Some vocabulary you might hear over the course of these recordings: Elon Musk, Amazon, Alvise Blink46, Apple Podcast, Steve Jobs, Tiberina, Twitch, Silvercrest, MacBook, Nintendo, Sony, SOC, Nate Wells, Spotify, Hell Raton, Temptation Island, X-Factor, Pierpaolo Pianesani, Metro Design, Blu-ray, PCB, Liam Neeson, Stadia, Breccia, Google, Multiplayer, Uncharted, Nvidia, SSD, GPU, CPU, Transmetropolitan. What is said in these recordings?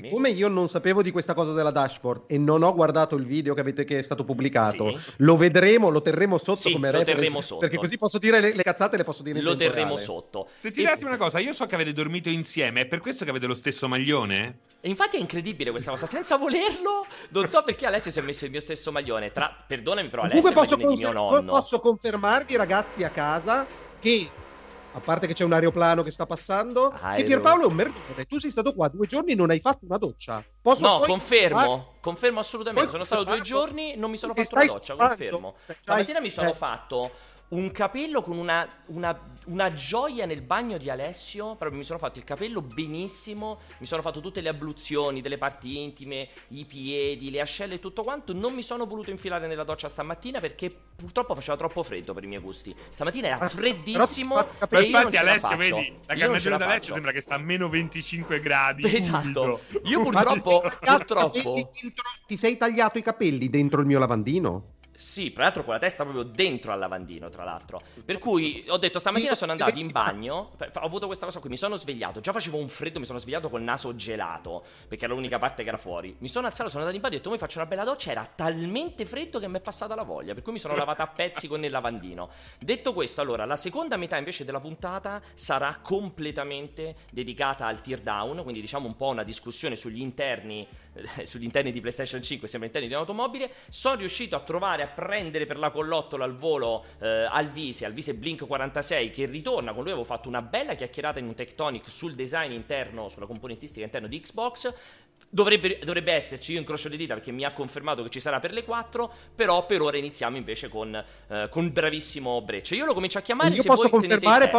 dimmi. Siccome io non sapevo di questa cosa della dashboard e non ho guardato il video che avete, che è stato pubblicato, sì, lo vedremo, lo terremo sotto, sì, come reference, sotto, perché così posso dire le cazzate, le posso dire in tempo reale. Lo terremo sotto. Sentite un attimo una cosa, io so che avete dormito insieme, è per questo che avete lo stesso maglione? E infatti è incredibile questa cosa, senza volerlo, non so perché Alessio si è messo il mio stesso maglione, perdonami però Alessio, comunque posso, posso confermarvi ragazzi a casa che, a parte che c'è un aeroplano che sta passando, che Pierpaolo è un merdone, tu sei stato qua 2 giorni e non hai fatto una doccia. Posso confermo assolutamente, sono stato 2 giorni, non mi sono fatto una doccia, confermo. Stamattina mi sono fatto un capello con una gioia nel bagno di Alessio, proprio mi sono fatto il capello benissimo, mi sono fatto tutte le abluzioni delle parti intime, i piedi, le ascelle e tutto quanto, non mi sono voluto infilare nella doccia stamattina perché purtroppo faceva troppo freddo per i miei gusti, stamattina era freddissimo e io non ce la faccio. Vedi, la cameriera di Alessio sembra che sta a meno 25 gradi. Esatto, umido. Io purtroppo ti sei tagliato i capelli dentro il mio lavandino? Sì, tra l'altro con la testa proprio dentro al lavandino, tra l'altro. Per cui ho detto stamattina sono andato in bagno, ho avuto questa cosa qui, mi sono svegliato, già facevo un freddo, mi sono svegliato col naso gelato, perché era l'unica parte che era fuori. Mi sono alzato, sono andato in bagno e ho detto, mi faccio una bella doccia, era talmente freddo che mi è passata la voglia, per cui mi sono lavato a pezzi con il lavandino. Detto questo, allora, la seconda metà invece della puntata sarà completamente dedicata al teardown, quindi diciamo un po' una discussione sugli interni di PlayStation 5, sempre interni di un'automobile. Sono riuscito a trovare, a prendere per la collottola al volo Alvise Blink46, che ritorna. Con lui avevo fatto una bella chiacchierata in un Tectonic sul design interno, sulla componentistica interna di Xbox. Dovrebbe esserci, io incrocio le dita perché mi ha confermato che ci sarà per le 4, però per ora iniziamo invece con bravissimo Breccia. Io lo comincio a chiamare, io se posso confermare,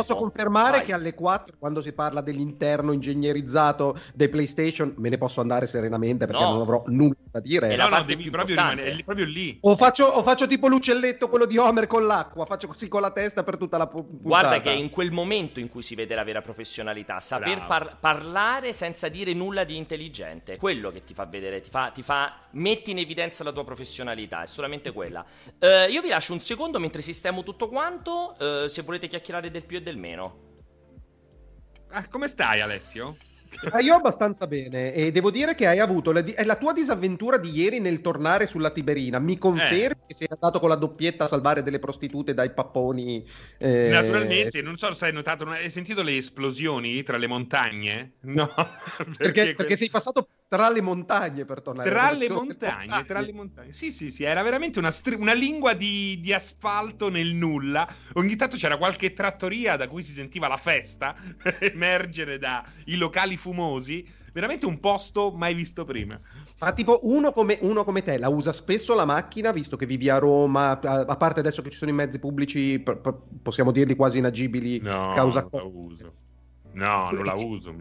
Vai. Che alle 4, quando si parla dell'interno ingegnerizzato dei PlayStation, me ne posso andare serenamente perché non avrò nulla da dire. È la parte più importante. È proprio lì. O faccio tipo l'uccelletto, quello di Homer con l'acqua, faccio così con la testa per tutta la puntata. Guarda che è in quel momento in cui si vede la vera professionalità, saper parlare senza dire nulla di intelligente. Quello che ti fa vedere, metti in evidenza la tua professionalità, è solamente quella. Io vi lascio un secondo mentre sistemo tutto quanto, se volete chiacchierare del più e del meno. Come stai Alessio? Io abbastanza bene, e devo dire che hai avuto la tua disavventura di ieri nel tornare sulla Tiberina. Mi confermi che sei andato con la doppietta a salvare delle prostitute dai papponi? Naturalmente, non so se hai notato, hai sentito le esplosioni tra le montagne? No, perché sei passato tra le montagne per tornare. Tra le montagne. Sì, era veramente una lingua di asfalto nel nulla. Ogni tanto c'era qualche trattoria da cui si sentiva la festa emergere dai locali fumosi, veramente un posto mai visto prima. Ma tipo uno come te la usa spesso la macchina, visto che vivi a Roma, a parte adesso che ci sono i mezzi pubblici, possiamo dirli quasi inagibili, non la uso.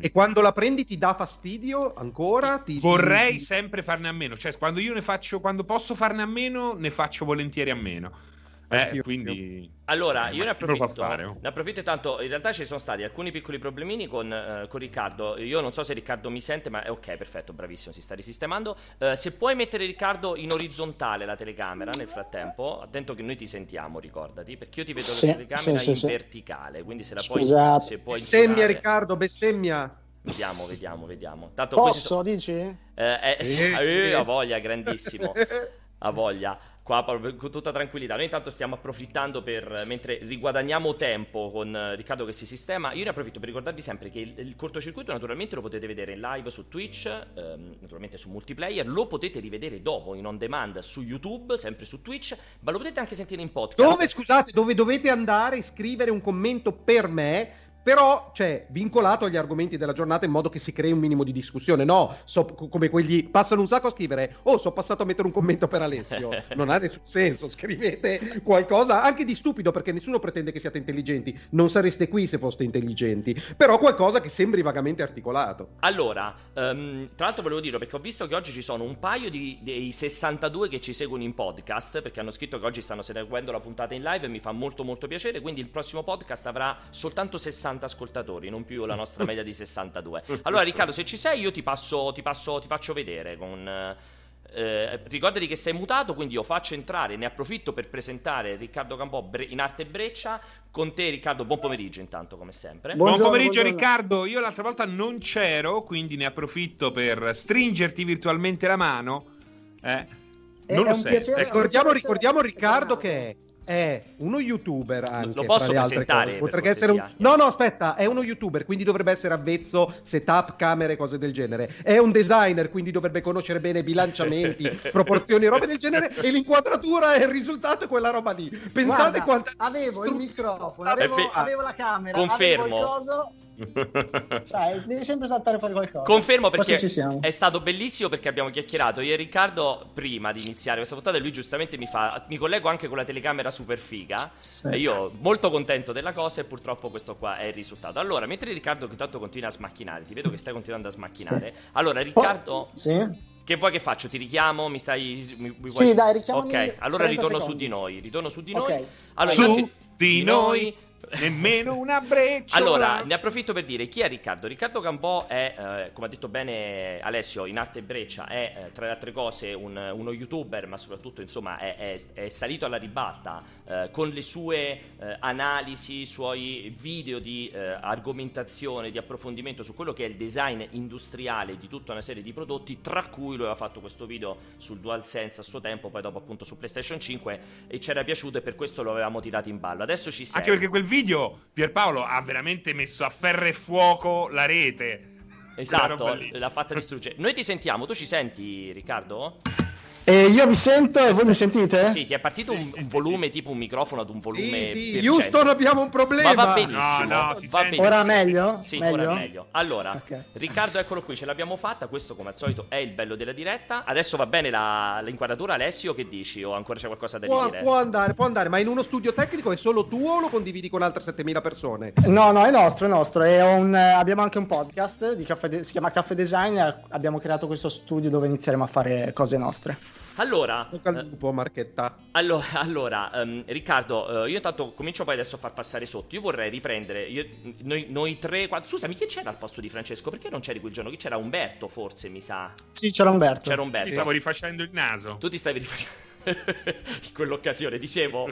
E quando la prendi ti dà fastidio ancora? Vorrei sempre farne a meno, cioè quando posso farne a meno ne faccio volentieri a meno. Quindi allora io ne approfitto tanto. In realtà ci sono stati alcuni piccoli problemini con Riccardo. Io non so se Riccardo mi sente, ma ok, perfetto, bravissimo, si sta risistemando. Se puoi mettere Riccardo in orizzontale la telecamera nel frattempo, attento che noi ti sentiamo, ricordati, perché io ti vedo la telecamera verticale, quindi se la puoi, scusate, se puoi bestemmia girare. Riccardo bestemmia. Vediamo. Tanto posso, dici? Ha voglia, grandissimo, ha voglia. Qua con tutta tranquillità, noi intanto stiamo approfittando mentre riguadagniamo tempo con Riccardo che si sistema. Io ne approfitto per ricordarvi sempre che il cortocircuito naturalmente lo potete vedere in live su Twitch, naturalmente su Multiplayer, lo potete rivedere dopo in on demand su YouTube, sempre su Twitch, ma lo potete anche sentire in podcast. Dove dovete andare, scrivere un commento per me, però vincolato agli argomenti della giornata in modo che si crei un minimo di discussione. Come quelli passano un sacco a scrivere sono passato a mettere un commento per Alessio, non ha nessun senso. Scrivete qualcosa anche di stupido, perché nessuno pretende che siate intelligenti, non sareste qui se foste intelligenti, però qualcosa che sembri vagamente articolato. Allora tra l'altro volevo dirlo perché ho visto che oggi ci sono un paio dei 62 che ci seguono in podcast, perché hanno scritto che oggi stanno seguendo la puntata in live e mi fa molto molto piacere, quindi il prossimo podcast avrà soltanto 60 ascoltatori, non più la nostra media di 62. Allora Riccardo, se ci sei io ti faccio vedere con Ricordati che sei mutato, quindi io faccio entrare, ne approfitto per presentare Riccardo Cambò in arte Breccia. Con te Riccardo, buon pomeriggio intanto come sempre. Buon pomeriggio. Riccardo, io l'altra volta non c'ero, quindi ne approfitto per stringerti virtualmente la mano. Non lo sai. Ricordiamo Riccardo che è uno youtuber, anche lo posso presentare, potrebbe essere un... aspetta, è uno youtuber, quindi dovrebbe essere avvezzo setup, camere, cose del genere. È un designer, quindi dovrebbe conoscere bene bilanciamenti, proporzioni, robe del genere, e l'inquadratura e il risultato è quella roba lì. Pensate, guarda, quanta... avevo il microfono, avevo la camera, confermo, avevo il coso. Sai, devi sempre saltare fuori qualcosa. Confermo, perché è stato bellissimo, perché abbiamo chiacchierato io e Riccardo prima di iniziare questa puntata e lui giustamente mi collego anche con la telecamera super figa, sì. Io molto contento della cosa e purtroppo questo qua è il risultato. Allora, mentre Riccardo intanto continua a smacchinare, ti vedo che stai continuando a smacchinare, sì. Allora Riccardo, sì. Che vuoi che faccio? Ti richiamo? Sì, dai, richiamami. Ok, allora ritorno secondi. Ritorno su di noi. Allora, su di noi. Nemmeno una breccia. Allora, ne approfitto per dire chi è Riccardo. Riccardo Cambò è, come ha detto bene Alessio, in arte Breccia è, tra le altre cose, uno youtuber, ma soprattutto, insomma, è salito alla ribalta con le sue analisi, i suoi video di argomentazione, di approfondimento su quello che è il design industriale di tutta una serie di prodotti, tra cui lui aveva fatto questo video sul DualSense a suo tempo, poi dopo appunto su PlayStation 5, e ci era piaciuto e per questo lo avevamo tirato in ballo. Adesso ci sei. Anche perché quel video Pierpaolo ha veramente messo a ferro e fuoco la rete. Esatto, l'ha fatta distruggere. Noi ti sentiamo, tu ci senti Riccardo? Io vi sento e voi mi sentite? Sì, ti è partito un volume, tipo un microfono ad un volume. Sì, Houston, abbiamo un problema. Ma va benissimo. No, va benissimo. Ora meglio? Sì, ora meglio. Allora, okay. Riccardo, eccolo qui, ce l'abbiamo fatta. Questo, come al solito, è il bello della diretta. Adesso va bene l'inquadratura, Alessio, che dici? O ancora c'è qualcosa da dire? Può andare, ma in uno studio tecnico è solo tuo o lo condividi con altre 7000 persone? No, è nostro. Abbiamo anche un podcast, si chiama Caffè Design. Abbiamo creato questo studio dove inizieremo a fare cose nostre. Allora, Riccardo, io intanto comincio poi adesso a far passare sotto. Io vorrei riprendere noi tre, quattro. Scusami, chi c'era al posto di Francesco? Perché non c'eri quel giorno? Chi c'era? Umberto, forse, mi sa. Sì, c'era Umberto. Ti stavo rifacendo il naso. Tu ti stavi rifacendo in quell'occasione, dicevo,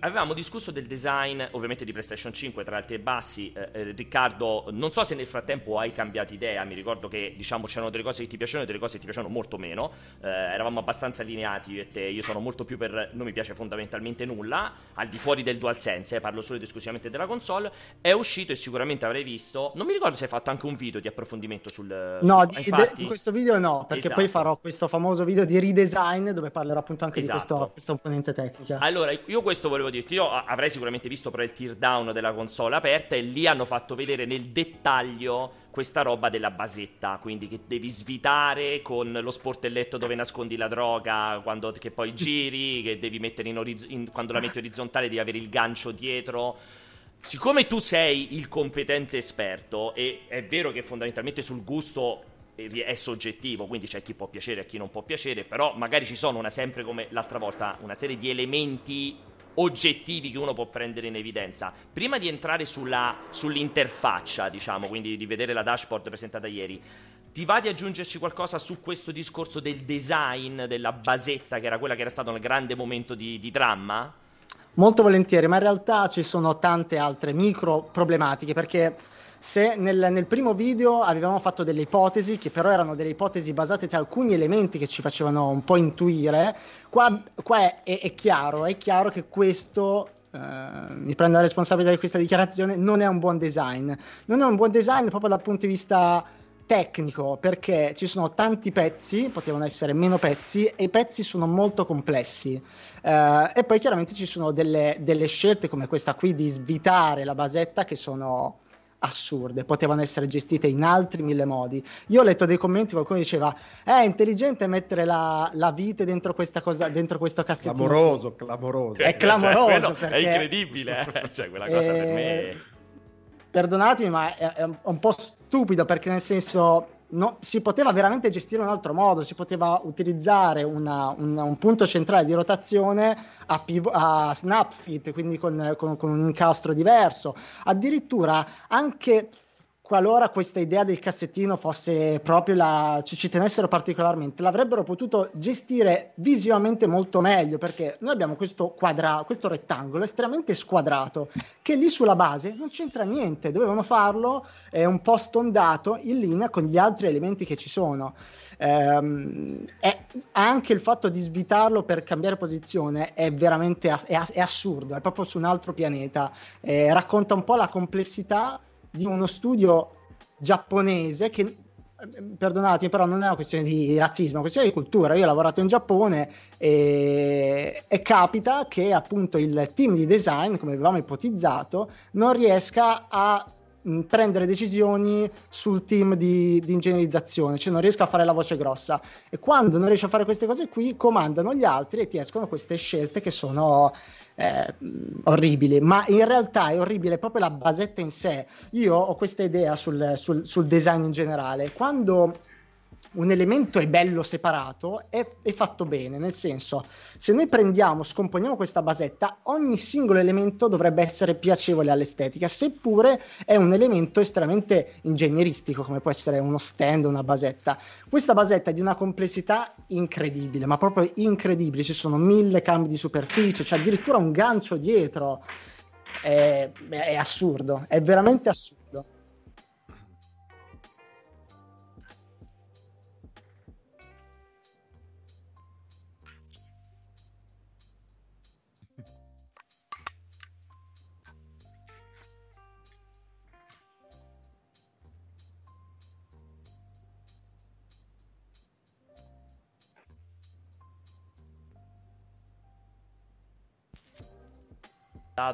avevamo discusso del design, ovviamente, di PlayStation 5, tra alti e bassi. Riccardo, non so se nel frattempo hai cambiato idea. Mi ricordo che, diciamo, c'erano delle cose che ti piacevano e delle cose che ti piacevano molto meno. Eravamo abbastanza allineati io e te. Io sono molto più per non mi piace fondamentalmente nulla al di fuori del DualSense, parlo solo ed esclusivamente della console. È uscito e sicuramente avrei visto, non mi ricordo se hai fatto anche un video di approfondimento sul... No, infatti... questo video no, perché esatto. Poi farò questo famoso video di redesign dove parlerò appunto anche di questa componente tecnica. Allora, io questo volevo dirti, io avrei sicuramente visto però il teardown della console aperta, e lì hanno fatto vedere nel dettaglio questa roba della basetta, quindi che devi svitare con lo sportelletto dove nascondi la droga, quando che poi giri, che devi mettere quando la metti orizzontale devi avere il gancio dietro. Siccome tu sei il competente esperto, e è vero che fondamentalmente sul gusto è soggettivo, quindi c'è chi può piacere e chi non può piacere, però magari ci sono sempre come l'altra volta una serie di elementi oggettivi che uno può prendere in evidenza. Prima di entrare sull'interfaccia, diciamo, quindi di vedere la dashboard presentata ieri, ti va di aggiungerci qualcosa su questo discorso del design della basetta, che era quella che era stato un grande momento di dramma? Molto volentieri, ma in realtà ci sono tante altre micro problematiche, perché se nel primo video avevamo fatto delle ipotesi, che però erano delle ipotesi basate su alcuni elementi che ci facevano un po' intuire, qua è chiaro che questo, mi prendo la responsabilità di questa dichiarazione, non è un buon design proprio dal punto di vista tecnico, perché ci sono tanti pezzi, potevano essere meno pezzi, e i pezzi sono molto complessi. E poi chiaramente ci sono delle scelte come questa qui di svitare la basetta che sono... assurde, potevano essere gestite in altri mille modi. Io ho letto dei commenti, qualcuno diceva è intelligente mettere la vite dentro questa cosa, dentro questo cassettino. Clamoroso. È clamoroso, cioè, perché... è incredibile, cioè quella cosa per me è... Perdonatemi, ma è un po' stupido, perché nel senso no, si poteva veramente gestire in un altro modo, si poteva utilizzare un punto centrale di rotazione a snap fit, quindi con un incastro diverso, addirittura anche qualora questa idea del cassettino fosse proprio ci tenessero particolarmente, l'avrebbero potuto gestire visivamente molto meglio, perché noi abbiamo questo rettangolo estremamente squadrato che lì sulla base non c'entra niente. Dovevano farlo un po' stondato in linea con gli altri elementi che ci sono. Anche il fatto di svitarlo per cambiare posizione è veramente è assurdo, è proprio su un altro pianeta. Racconta un po' la complessità di uno studio giapponese che, perdonatemi, però non è una questione di razzismo, è una questione di cultura. Io ho lavorato in Giappone e capita che appunto il team di design, come avevamo ipotizzato, non riesca a prendere decisioni sul team di ingegnerizzazione, cioè non riesco a fare la voce grossa, e quando non riesce a fare queste cose qui comandano gli altri e ti escono queste scelte che sono orribili. Ma in realtà è orribile proprio la basetta in sé. Io ho questa idea sul design in generale: quando un elemento è bello separato è fatto bene, nel senso, se noi scomponiamo questa basetta, ogni singolo elemento dovrebbe essere piacevole all'estetica, seppure è un elemento estremamente ingegneristico come può essere uno stand, una basetta. Questa basetta è di una complessità incredibile, ma proprio incredibile. Ci sono 1000 cambi di superficie, c'è addirittura un gancio dietro, è assurdo, è veramente assurdo.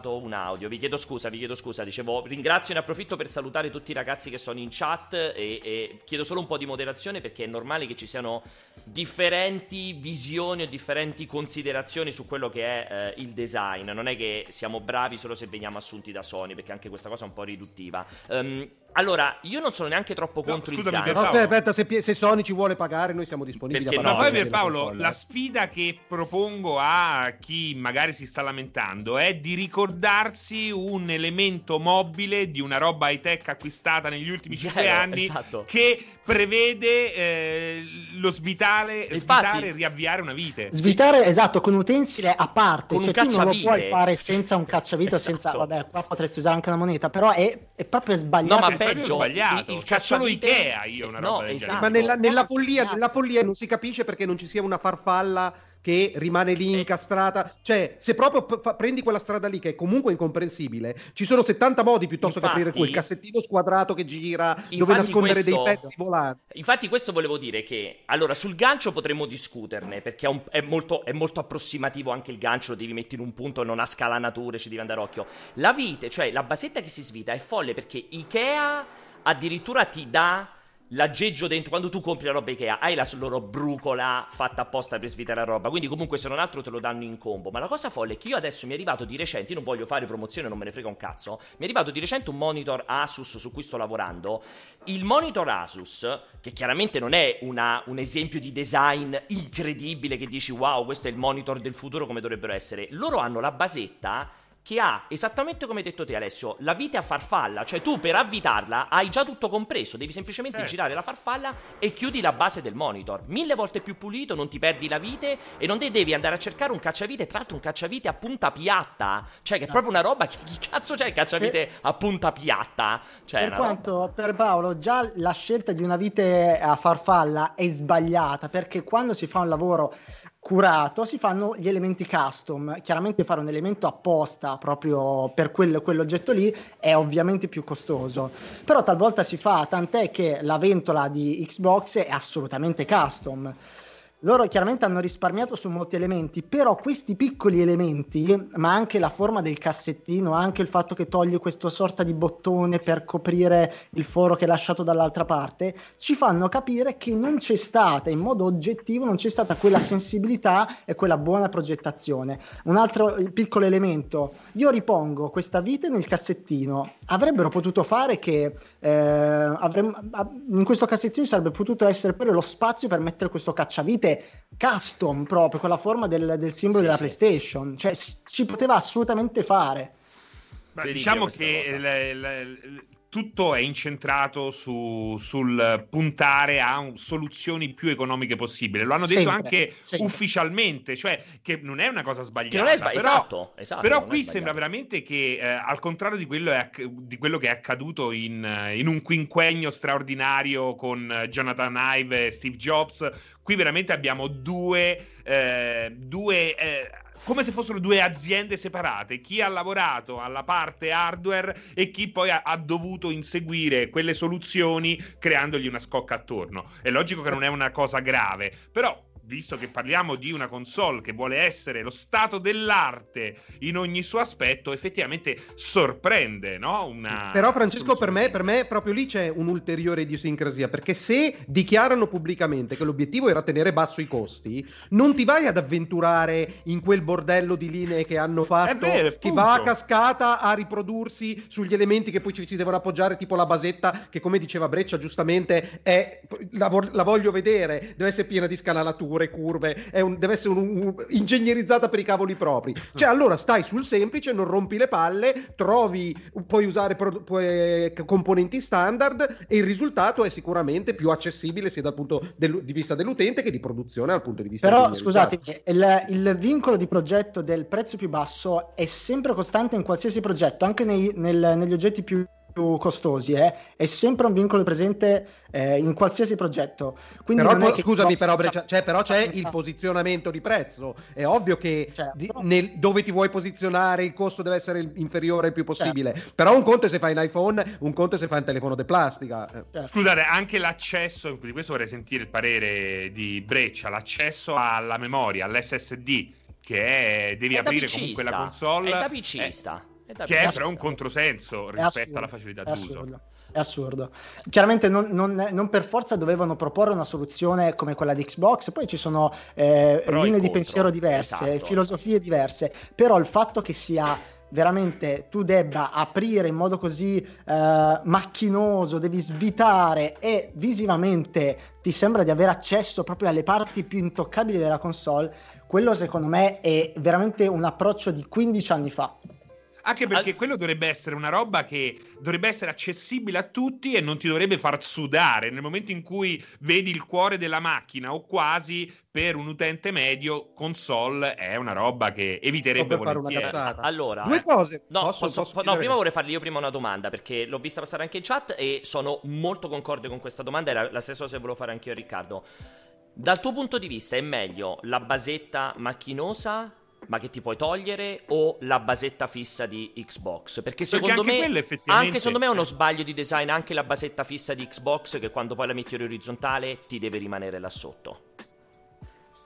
Un audio, vi chiedo scusa, dicevo, ringrazio e ne approfitto per salutare tutti i ragazzi che sono in chat e chiedo solo un po' di moderazione, perché è normale che ci siano differenti visioni o differenti considerazioni su quello che è il design. Non è che siamo bravi solo se veniamo assunti da Sony, perché anche questa cosa è un po' riduttiva. Allora, io non sono neanche troppo contro il design. Aspetta, se Sony ci vuole pagare, noi siamo disponibili. Perché ma poi Pierpaolo, la sfida che propongo a chi magari si sta lamentando è di ricordarsi un elemento mobile di una roba high tech acquistata negli ultimi 5 anni, esatto, che prevede lo svitare e riavviare una vite. Svitare, esatto, con utensile a parte, con tu non lo puoi fare senza un cacciavite, esatto, senza, vabbè, qua potresti usare anche una moneta, però è proprio sbagliato. No, ma peggio, sbagliato. Il cacciavite... solo Ikea, io una roba, no, esatto. Ma nella follia non si capisce perché non ci sia una farfalla che rimane lì incastrata. Cioè, se proprio prendi quella strada lì, che è comunque incomprensibile, ci sono 70 modi piuttosto che aprire quel cassettino squadrato che gira, dove nascondere dei pezzi volanti. Infatti questo volevo dire, che allora sul gancio potremmo discuterne, perché è molto approssimativo. Anche il gancio lo devi mettere in un punto, non ha scalanature, ci devi andare occhio. La vite, cioè la basetta che si svita, è folle, perché Ikea addirittura ti dà l'aggeggio dentro. Quando tu compri la roba Ikea hai la loro brucola fatta apposta per svitare la roba, quindi comunque se non altro te lo danno in combo. Ma la cosa folle è che io adesso mi è arrivato di recente, non voglio fare promozione, non me ne frega un cazzo, mi è arrivato di recente un monitor Asus su cui sto lavorando. Il monitor Asus, che chiaramente non è un esempio di design incredibile che dici wow, questo è il monitor del futuro come dovrebbero essere, loro hanno la basetta che ha, esattamente come hai detto te Alessio, la vite a farfalla. Cioè tu per avvitarla hai già tutto compreso, devi semplicemente girare la farfalla e chiudi la base del monitor. 1000 volte più pulito, non ti perdi la vite e non devi andare a cercare un cacciavite, tra l'altro un cacciavite a punta piatta, cioè che è proprio una roba che cazzo c'è il cacciavite a punta piatta? Cioè, per quanto roba... per Paolo già la scelta di una vite a farfalla è sbagliata, perché quando si fa un lavoro curato si fanno gli elementi custom. Chiaramente fare un elemento apposta proprio per quell'oggetto lì è ovviamente più costoso, però talvolta si fa, tant'è che la ventola di Xbox è assolutamente custom. Loro chiaramente hanno risparmiato su molti elementi, però questi piccoli elementi, ma anche la forma del cassettino, anche il fatto che toglie questa sorta di bottone per coprire il foro che è lasciato dall'altra parte, ci fanno capire che non c'è stata, in modo oggettivo, non c'è stata quella sensibilità e quella buona progettazione. Un altro piccolo elemento: io ripongo questa vite nel cassettino, avrebbero potuto fare che in questo cassettino sarebbe potuto essere pure lo spazio per mettere questo cacciavite custom, proprio con la forma del simbolo della PlayStation. Cioè si poteva assolutamente fare. Diciamo che tutto è incentrato sul puntare a soluzioni più economiche possibili. Lo hanno detto sempre. Ufficialmente, cioè che non è una cosa sbagliata. Non è esatto. Però qui sembra veramente che, al contrario di quello che è accaduto in un quinquennio straordinario con Jonathan Ive e Steve Jobs, qui veramente abbiamo due come se fossero due aziende separate, chi ha lavorato alla parte hardware e chi poi ha dovuto inseguire quelle soluzioni creandogli una scocca attorno. È logico che non è una cosa grave, però visto che parliamo di una console che vuole essere lo stato dell'arte in ogni suo aspetto, effettivamente sorprende, no? Però Francesco, per me proprio lì c'è un'ulteriore idiosincrasia, perché se dichiarano pubblicamente che l'obiettivo era tenere basso i costi, non ti vai ad avventurare in quel bordello di linee che hanno fatto, che va a cascata a riprodursi sugli elementi che poi ci si devono appoggiare, tipo la basetta che, come diceva Breccia giustamente, è la voglio vedere, deve essere piena di scanalatura, curve, deve essere ingegnerizzata per i cavoli propri. Cioè, allora stai sul semplice, non rompi le palle, puoi usare componenti standard e il risultato è sicuramente più accessibile sia dal punto di vista dell'utente che di produzione dal punto di vista. Però scusate, il vincolo di progetto del prezzo più basso è sempre costante in qualsiasi progetto, anche negli oggetti più costosi, è sempre un vincolo presente in qualsiasi progetto. Quindi però c'è il posizionamento di prezzo, è ovvio che dove ti vuoi posizionare il costo deve essere inferiore il più possibile, però un conto è se fai un iPhone, un conto è se fai un telefono di plastica. Scusate, anche l'accesso, di questo vorrei sentire il parere di Breccia, l'accesso alla memoria, all'SSD, che devi aprire comunque la console, è da PCista. Che è però un controsenso rispetto alla facilità d'uso. È assurdo. Chiaramente non per forza dovevano proporre una soluzione come quella di Xbox, poi ci sono linee di pensiero diverse, filosofie diverse, però il fatto che sia veramente tu debba aprire in modo così macchinoso, devi svitare e visivamente ti sembra di avere accesso proprio alle parti più intoccabili della console, quello secondo me è veramente un approccio di 15 anni fa. Anche perché quello dovrebbe essere una roba che dovrebbe essere accessibile a tutti e non ti dovrebbe far sudare. Nel momento in cui vedi il cuore della macchina, o quasi, per un utente medio, console è una roba che eviterebbe volentieri. Allora, due cose. Prima vorrei fargli io una domanda, perché l'ho vista passare anche in chat e sono molto concorde con questa domanda, era la stessa cosa che volevo fare anche io, Riccardo. Dal tuo punto di vista è meglio la basetta macchinosa, ma che ti puoi togliere, o la basetta fissa di Xbox? Perché secondo me anche secondo me è uno sbaglio di design anche la basetta fissa di Xbox, che quando poi la metti orizzontale ti deve rimanere là sotto.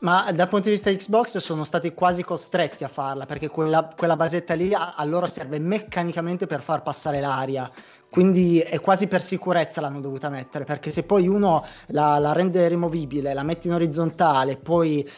Ma dal punto di vista di Xbox sono stati quasi costretti a farla, perché quella basetta lì a loro serve meccanicamente per far passare l'aria, quindi è quasi per sicurezza l'hanno dovuta mettere, perché se poi uno la rende rimovibile, la metti in orizzontale, poi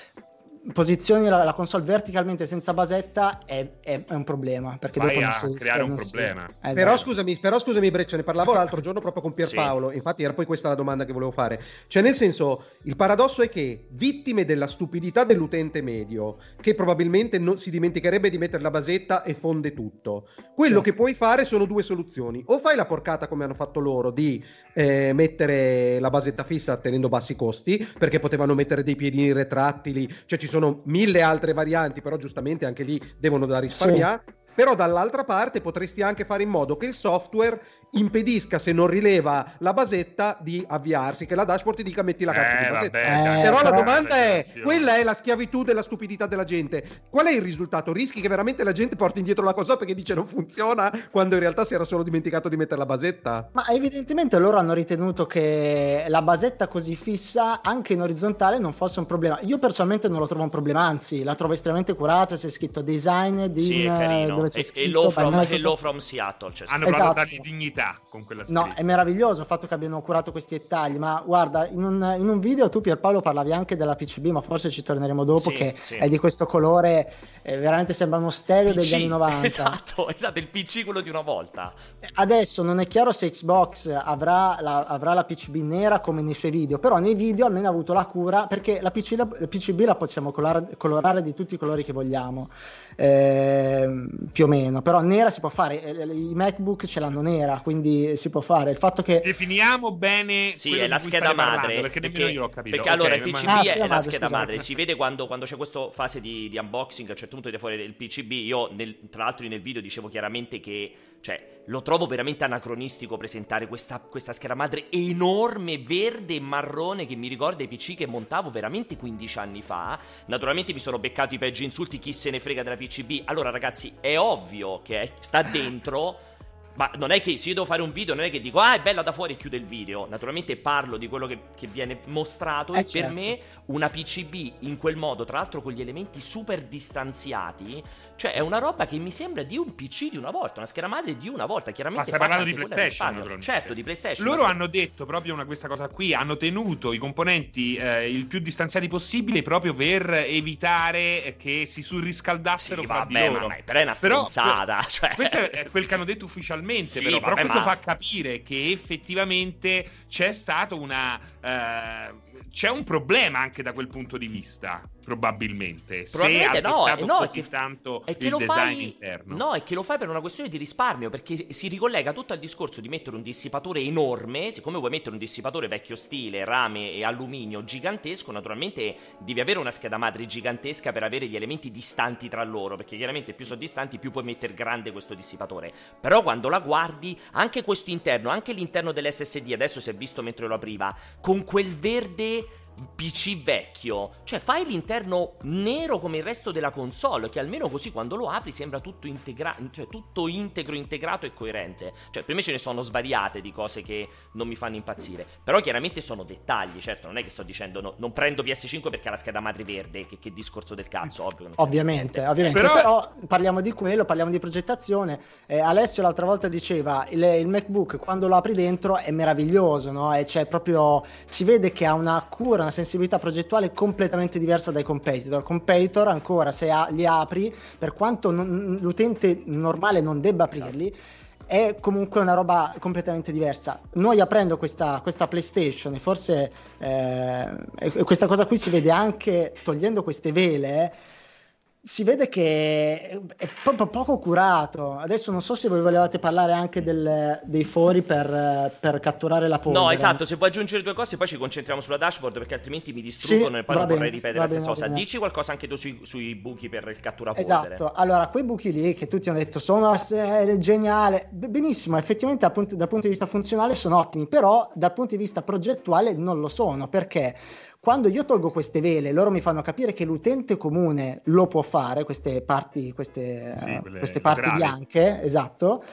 posizioni la console verticalmente senza basetta è un problema, perché vai dopo non creare un problema. Esatto. Però scusami Breccia, ne parlavo l'altro giorno proprio con Pierpaolo, infatti era poi questa la domanda che volevo fare, cioè nel senso, il paradosso è che vittime della stupidità dell'utente medio, che probabilmente non si dimenticherebbe di mettere la basetta e fonde tutto, quello che puoi fare sono due soluzioni: o fai la porcata come hanno fatto loro di mettere la basetta fissa tenendo bassi costi, perché potevano mettere dei piedini retrattili, cioè ci sono mille altre varianti, però giustamente anche lì devono da risparmiare. Però dall'altra parte potresti anche fare in modo che il software impedisca, se non rileva la basetta, di avviarsi, che la dashboard ti dica metti la cazzo di basetta. Vabbè, però la domanda è, quella è la schiavitù della stupidità della gente, qual è il risultato? Rischi che veramente la gente porti indietro la cosa perché dice non funziona, quando in realtà si era solo dimenticato di mettere la basetta. Ma evidentemente loro hanno ritenuto che la basetta così fissa anche in orizzontale non fosse un problema. Io personalmente non lo trovo un problema, anzi la trovo estremamente curata, c'è scritto design di è carino. E Hello from Seattle, cioè hanno provato a dargli dignità con quella scritta. No, è meraviglioso il fatto che abbiano curato questi dettagli, ma guarda, in un video tu Pierpaolo parlavi anche della PCB, ma forse ci torneremo dopo, è di questo colore, veramente sembra uno stereo PC degli anni 90. Esatto, il PC quello di una volta. Adesso non è chiaro se Xbox avrà la PCB nera come nei suoi video, però nei video almeno ha avuto la cura, perché la PCB la possiamo colorare di tutti i colori che vogliamo. più o meno, però nera si può fare, i MacBook ce l'hanno nera, quindi si può fare. Il fatto che definiamo bene, sì, è la scheda madre, perché io l'ho capito, perché allora il PCB è la scheda madre, si vede quando c'è questa fase di unboxing, a un certo punto viene fuori il PCB. Io tra l'altro nel video dicevo chiaramente che, cioè, lo trovo veramente anacronistico presentare questa scheda madre enorme, verde e marrone, che mi ricorda i PC che montavo veramente 15 anni fa. Naturalmente mi sono beccato i peggi insulti, chi se ne frega della PCB. Allora ragazzi, è ovvio che sta dentro, ma non è che se io devo fare un video non è che dico è bella da fuori e chiudo il video. Naturalmente parlo di quello che viene mostrato, e certo, per me una PCB in quel modo, tra l'altro con gli elementi super distanziati, cioè è una roba che mi sembra di un PC di una volta, una scheda madre di una volta. Chiaramente, ma stai parlando di PlayStation, certo, di PlayStation. Loro hanno detto proprio questa cosa qui, hanno tenuto i componenti il più distanziati possibile proprio per evitare che si surriscaldassero, sì, fra di loro. Però è una stronzata, cioè. Questo è quel che hanno detto ufficialmente. Sì, però questo fa capire che effettivamente c'è stato c'è un problema anche da quel punto di vista, probabilmente se ha toccato così tanto il design interno. No, è che lo fai per una questione di risparmio, perché si ricollega tutto al discorso di mettere un dissipatore enorme. Siccome vuoi mettere un dissipatore vecchio stile, rame e alluminio gigantesco, naturalmente devi avere una scheda madre gigantesca per avere gli elementi distanti tra loro, perché chiaramente più sono distanti più puoi mettere grande questo dissipatore. Però quando la guardi, anche questo interno, anche l'interno dell'SSD, adesso si è visto mentre lo apriva, con quel verde PC vecchio, cioè fai l'interno nero come il resto della console, che almeno così quando lo apri sembra tutto integrato, cioè tutto integro, integrato e coerente. Cioè per me ce ne sono svariate di cose che non mi fanno impazzire, però chiaramente sono dettagli, certo, non è che sto dicendo non prendo PS5 perché ha la scheda madre verde, che discorso del cazzo, ovvio. Ovviamente. Però parliamo di quello, parliamo di progettazione. Alessio l'altra volta diceva il MacBook quando lo apri dentro è meraviglioso, no? E cioè proprio si vede che ha una cura, una sensibilità progettuale completamente diversa dai competitor. Competitor ancora, se li apri, per quanto l'utente normale non debba aprirli, esatto, è comunque una roba completamente diversa. Noi aprendo questa PlayStation, forse questa cosa qui si vede anche togliendo queste vele, si vede che è proprio poco curato. Adesso non so se voi volevate parlare anche dei fori per catturare la polvere. No, esatto, se vuoi aggiungere due cose poi ci concentriamo sulla dashboard, perché altrimenti mi distruggono, sì, e poi non vorrei ripetere la stessa cosa. Dici qualcosa anche tu sui buchi per il catturapolvere. Esatto, allora quei buchi lì che tutti hanno detto sono geniale, benissimo, effettivamente dal punto di vista funzionale sono ottimi, però dal punto di vista progettuale non lo sono, perché quando io tolgo queste vele, loro mi fanno capire che l'utente comune lo può fare, queste parti, queste parti gravi, bianche, esatto,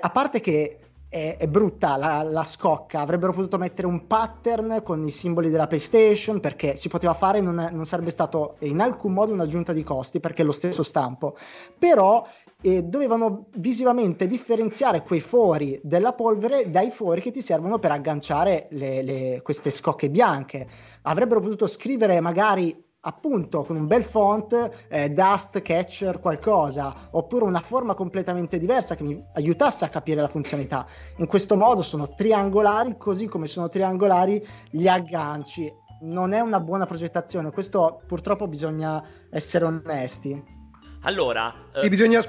a parte che è brutta la scocca. Avrebbero potuto mettere un pattern con i simboli della PlayStation, perché si poteva fare, non sarebbe stato in alcun modo un'aggiunta di costi, perché è lo stesso stampo, però dovevano visivamente differenziare quei fori della polvere dai fori che ti servono per agganciare queste scocche bianche. Avrebbero potuto scrivere magari, appunto, con un bel font, dust catcher qualcosa, oppure una forma completamente diversa che mi aiutasse a capire la funzionalità. In questo modo sono triangolari, così come sono triangolari gli agganci. Non è una buona progettazione, questo purtroppo bisogna essere onesti. Allora, sì, bisogna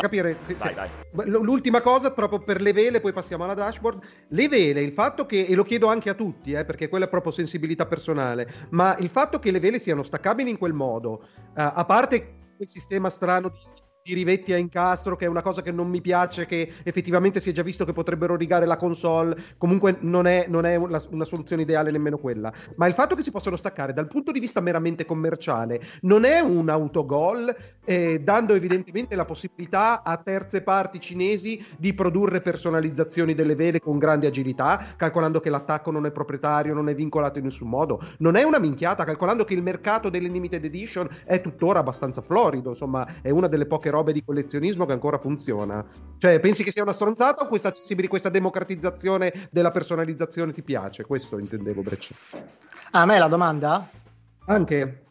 capire. Vai. L'ultima cosa, proprio per le vele, poi passiamo alla dashboard. Le vele, il fatto che, e lo chiedo anche a tutti, perché quella è proprio sensibilità personale, ma il fatto che le vele siano staccabili in quel modo, a parte quel sistema strano di rivetti a incastro, che è una cosa che non mi piace, che effettivamente si è già visto che potrebbero rigare la console, comunque non è una soluzione ideale nemmeno quella. Ma il fatto che si possono staccare dal punto di vista meramente commerciale non è un autogol, dando evidentemente la possibilità a terze parti cinesi di produrre personalizzazioni delle vele con grande agilità, calcolando che l'attacco non è proprietario, non è vincolato in nessun modo. Non è una minchiata, calcolando che il mercato delle limited edition è tuttora abbastanza florido, insomma è una delle poche robe di collezionismo che ancora funziona. Cioè, pensi che sia una stronzata o questa democratizzazione della personalizzazione ti piace? Questo intendevo, Breccia. A me la domanda? Anche.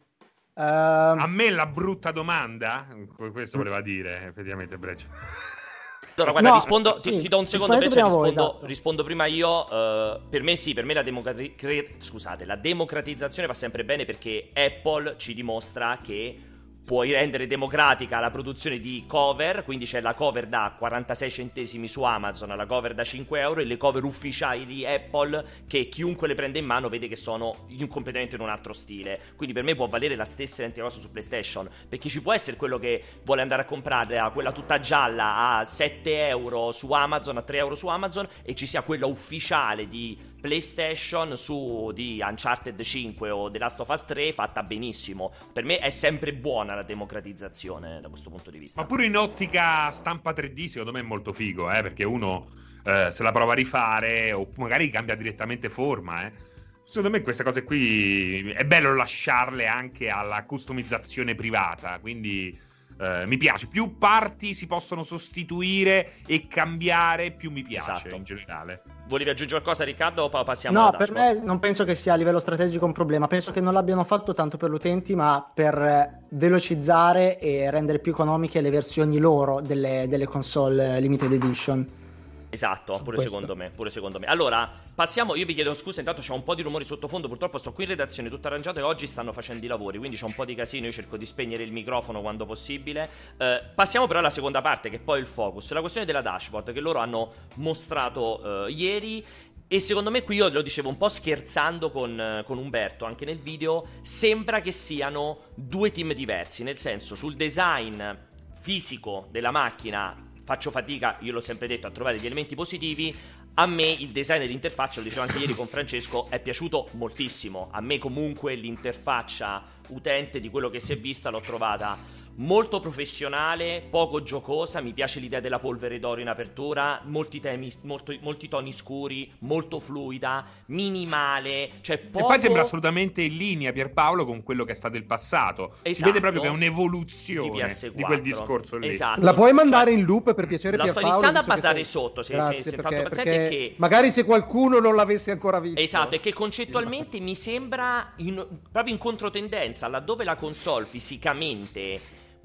A me la brutta domanda? Questo voleva dire, effettivamente, Breccia. Allora, guarda, rispondo, sì, ti do un secondo, Breccia, rispondo prima io. Per me sì, per me la democratizzazione va sempre bene, perché Apple ci dimostra che puoi rendere democratica la produzione di cover, quindi c'è la cover da 46 centesimi su Amazon, la cover da 5 euro e le cover ufficiali di Apple che chiunque le prende in mano vede che sono completamente in un altro stile. Quindi per me può valere la stessa identica cosa su PlayStation, perché ci può essere quello che vuole andare a comprare quella tutta gialla a 7 euro su Amazon, a 3 euro su Amazon, e ci sia quella ufficiale di PlayStation su di Uncharted 5 o The Last of Us 3 fatta benissimo. Per me è sempre buona la democratizzazione da questo punto di vista. Ma pure in ottica stampa 3D secondo me è molto figo, perché uno se la prova a rifare o magari cambia direttamente forma. Secondo me queste cose qui è bello lasciarle anche alla customizzazione privata, quindi mi piace. Più parti si possono sostituire e cambiare, più mi piace, esatto, in generale. Volevi aggiungere qualcosa, Riccardo, o passiamo? No, per me non penso che sia a livello strategico un problema. Penso che non l'abbiano fatto tanto per gli utenti, ma per velocizzare e rendere più economiche le versioni loro delle console limited edition. Esatto, pure secondo me. Allora, passiamo, io vi chiedo scusa, intanto c'è un po' di rumori sottofondo, purtroppo sto qui in redazione tutto arrangiato e oggi stanno facendo i lavori, quindi c'è un po' di casino, io cerco di spegnere il microfono quando possibile. Passiamo però alla seconda parte, che è poi il focus, la questione della dashboard che loro hanno mostrato ieri. E secondo me qui, io lo dicevo un po' scherzando con Umberto anche nel video, sembra che siano due team diversi, nel senso, sul design fisico della macchina faccio fatica, io l'ho sempre detto, a trovare gli elementi positivi. A me il design dell'interfaccia, lo dicevo anche ieri con Francesco, è piaciuto moltissimo. A me comunque l'interfaccia utente di quello che si è vista l'ho trovata molto professionale, poco giocosa. Mi piace l'idea della polvere d'oro in apertura, molti toni scuri, molto fluida, minimale, cioè poco... E poi sembra assolutamente in linea, Pierpaolo, con quello che è stato il passato. Esatto. Si vede proprio che è un'evoluzione di quel discorso lì. Esatto. La puoi mandare in loop, per piacere, Pierpaolo? La sto iniziando a battare sotto, se tanto paziente, che magari se qualcuno non l'avesse ancora visto. Esatto, e che concettualmente mi sembra proprio in controtendenza, laddove la console fisicamente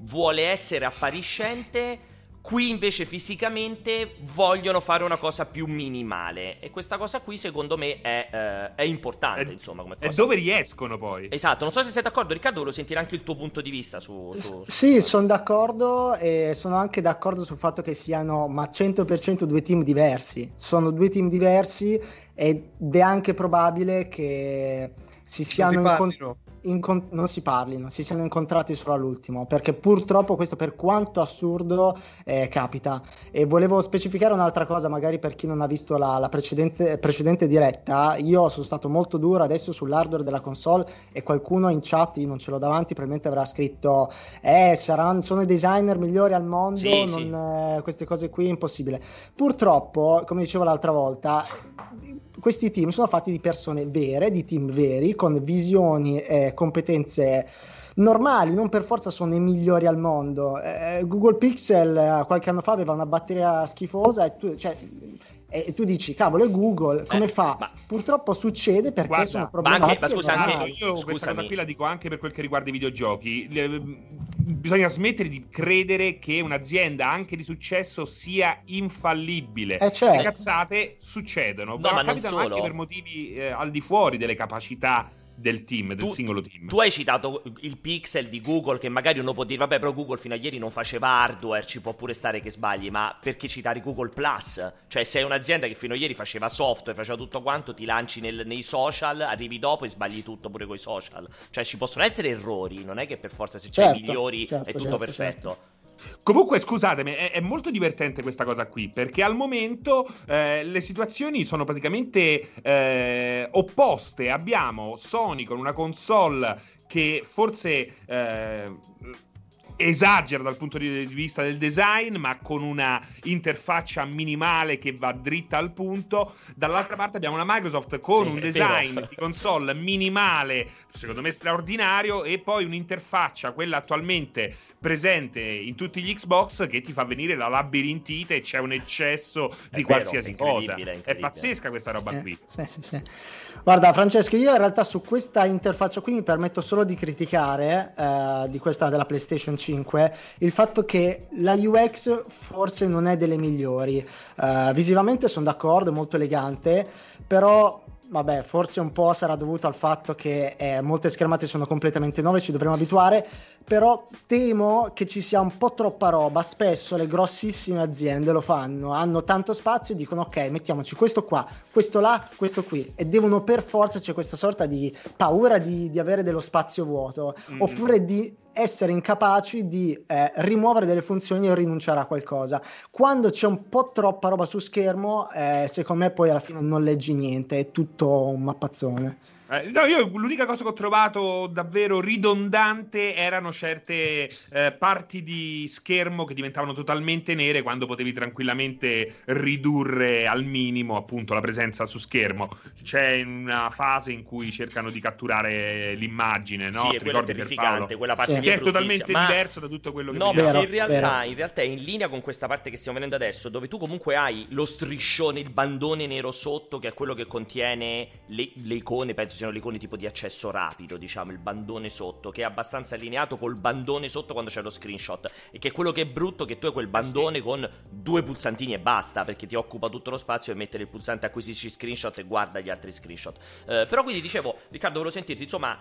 vuole essere appariscente, qui invece fisicamente vogliono fare una cosa più minimale, e questa cosa qui secondo me è importante, insomma, come cosa. E dove riescono poi? Esatto, non so se sei d'accordo, Riccardo, volevo sentire anche il tuo punto di vista su Sì, sono d'accordo, e sono anche d'accordo sul fatto che siano, ma 100% due team diversi. Sono due team diversi ed è anche probabile che si siano non si siano incontrati solo all'ultimo, perché purtroppo questo, per quanto assurdo, capita. E volevo specificare un'altra cosa, magari per chi non ha visto la precedente diretta. Io sono stato molto duro adesso sull'hardware della console, e qualcuno in chat, io non ce l'ho davanti, probabilmente avrà scritto sono i designer migliori al mondo, queste cose qui impossibile. Purtroppo, come dicevo l'altra volta, questi team sono fatti di persone vere, di team veri, con visioni e competenze normali, non per forza sono i migliori al mondo. Google Pixel qualche anno fa aveva una batteria schifosa e tu dici, cavolo, è Google, come fa? Ma... Purtroppo succede, perché sono problematiche. Ma scusa, io questa cosa qui la dico anche per quel che riguarda i videogiochi. Bisogna smettere di credere che un'azienda, anche di successo, sia infallibile. Certo. Le cazzate succedono, ma capitano anche per motivi al di fuori delle capacità del team, del singolo team. Tu hai citato il Pixel di Google, che magari uno può dire, vabbè, però Google fino a ieri non faceva hardware, ci può pure stare che sbagli, ma perché citare Google Plus? Cioè, sei un'azienda che fino a ieri faceva software, faceva tutto quanto, ti lanci nei social, arrivi dopo e sbagli tutto pure coi social. Cioè, ci possono essere errori, non è che per forza se c'è i migliori è tutto perfetto. Certo. Comunque, scusatemi, è molto divertente questa cosa qui, perché al momento le situazioni sono praticamente opposte. Abbiamo Sony con una console che forse esagera dal punto di vista del design, ma con una interfaccia minimale che va dritta al punto. Dall'altra parte abbiamo una Microsoft con un design di console minimale, secondo me straordinario, e poi un'interfaccia, quella attualmente presente in tutti gli Xbox, che ti fa venire la labirintite, e c'è un eccesso di qualsiasi cosa. È pazzesca questa roba qui. Sì. Guarda, Francesco, io in realtà su questa interfaccia qui mi permetto solo di criticare di questa della PlayStation 5 il fatto che la UX forse non è delle migliori. Visivamente sono d'accordo, è molto elegante, però vabbè, forse un po' sarà dovuto al fatto che molte schermate sono completamente nuove, ci dovremo abituare, però temo che ci sia un po' troppa roba. Spesso le grossissime aziende lo fanno, hanno tanto spazio e dicono ok, mettiamoci questo qua, questo là, questo qui, e devono per forza, c'è questa sorta di paura di avere dello spazio vuoto, oppure di essere incapaci di rimuovere delle funzioni o rinunciare a qualcosa. Quando c'è un po' troppa roba su schermo, secondo me poi alla fine non leggi niente, è tutto un mappazzone. No, io l'unica cosa che ho trovato davvero ridondante erano certe parti di schermo che diventavano totalmente nere quando potevi tranquillamente ridurre al minimo appunto la presenza su schermo. C'è una fase in cui cercano di catturare l'immagine, no? Sì, è quella terrificante, quella parte che è totalmente diverso da tutto quello che vediamo. In realtà è in linea con questa parte che stiamo vedendo adesso, dove tu comunque hai lo striscione, il bandone nero sotto, che è quello che contiene le icone, penso le icone tipo di accesso rapido, diciamo il bandone sotto, che è abbastanza allineato col bandone sotto quando c'è lo screenshot, e che è quello che è brutto, che tu hai quel bandone con due pulsantini e basta, perché ti occupa tutto lo spazio e mettere il pulsante acquisisci screenshot e guarda gli altri screenshot. Però quindi dicevo, Riccardo, volevo sentirti, insomma,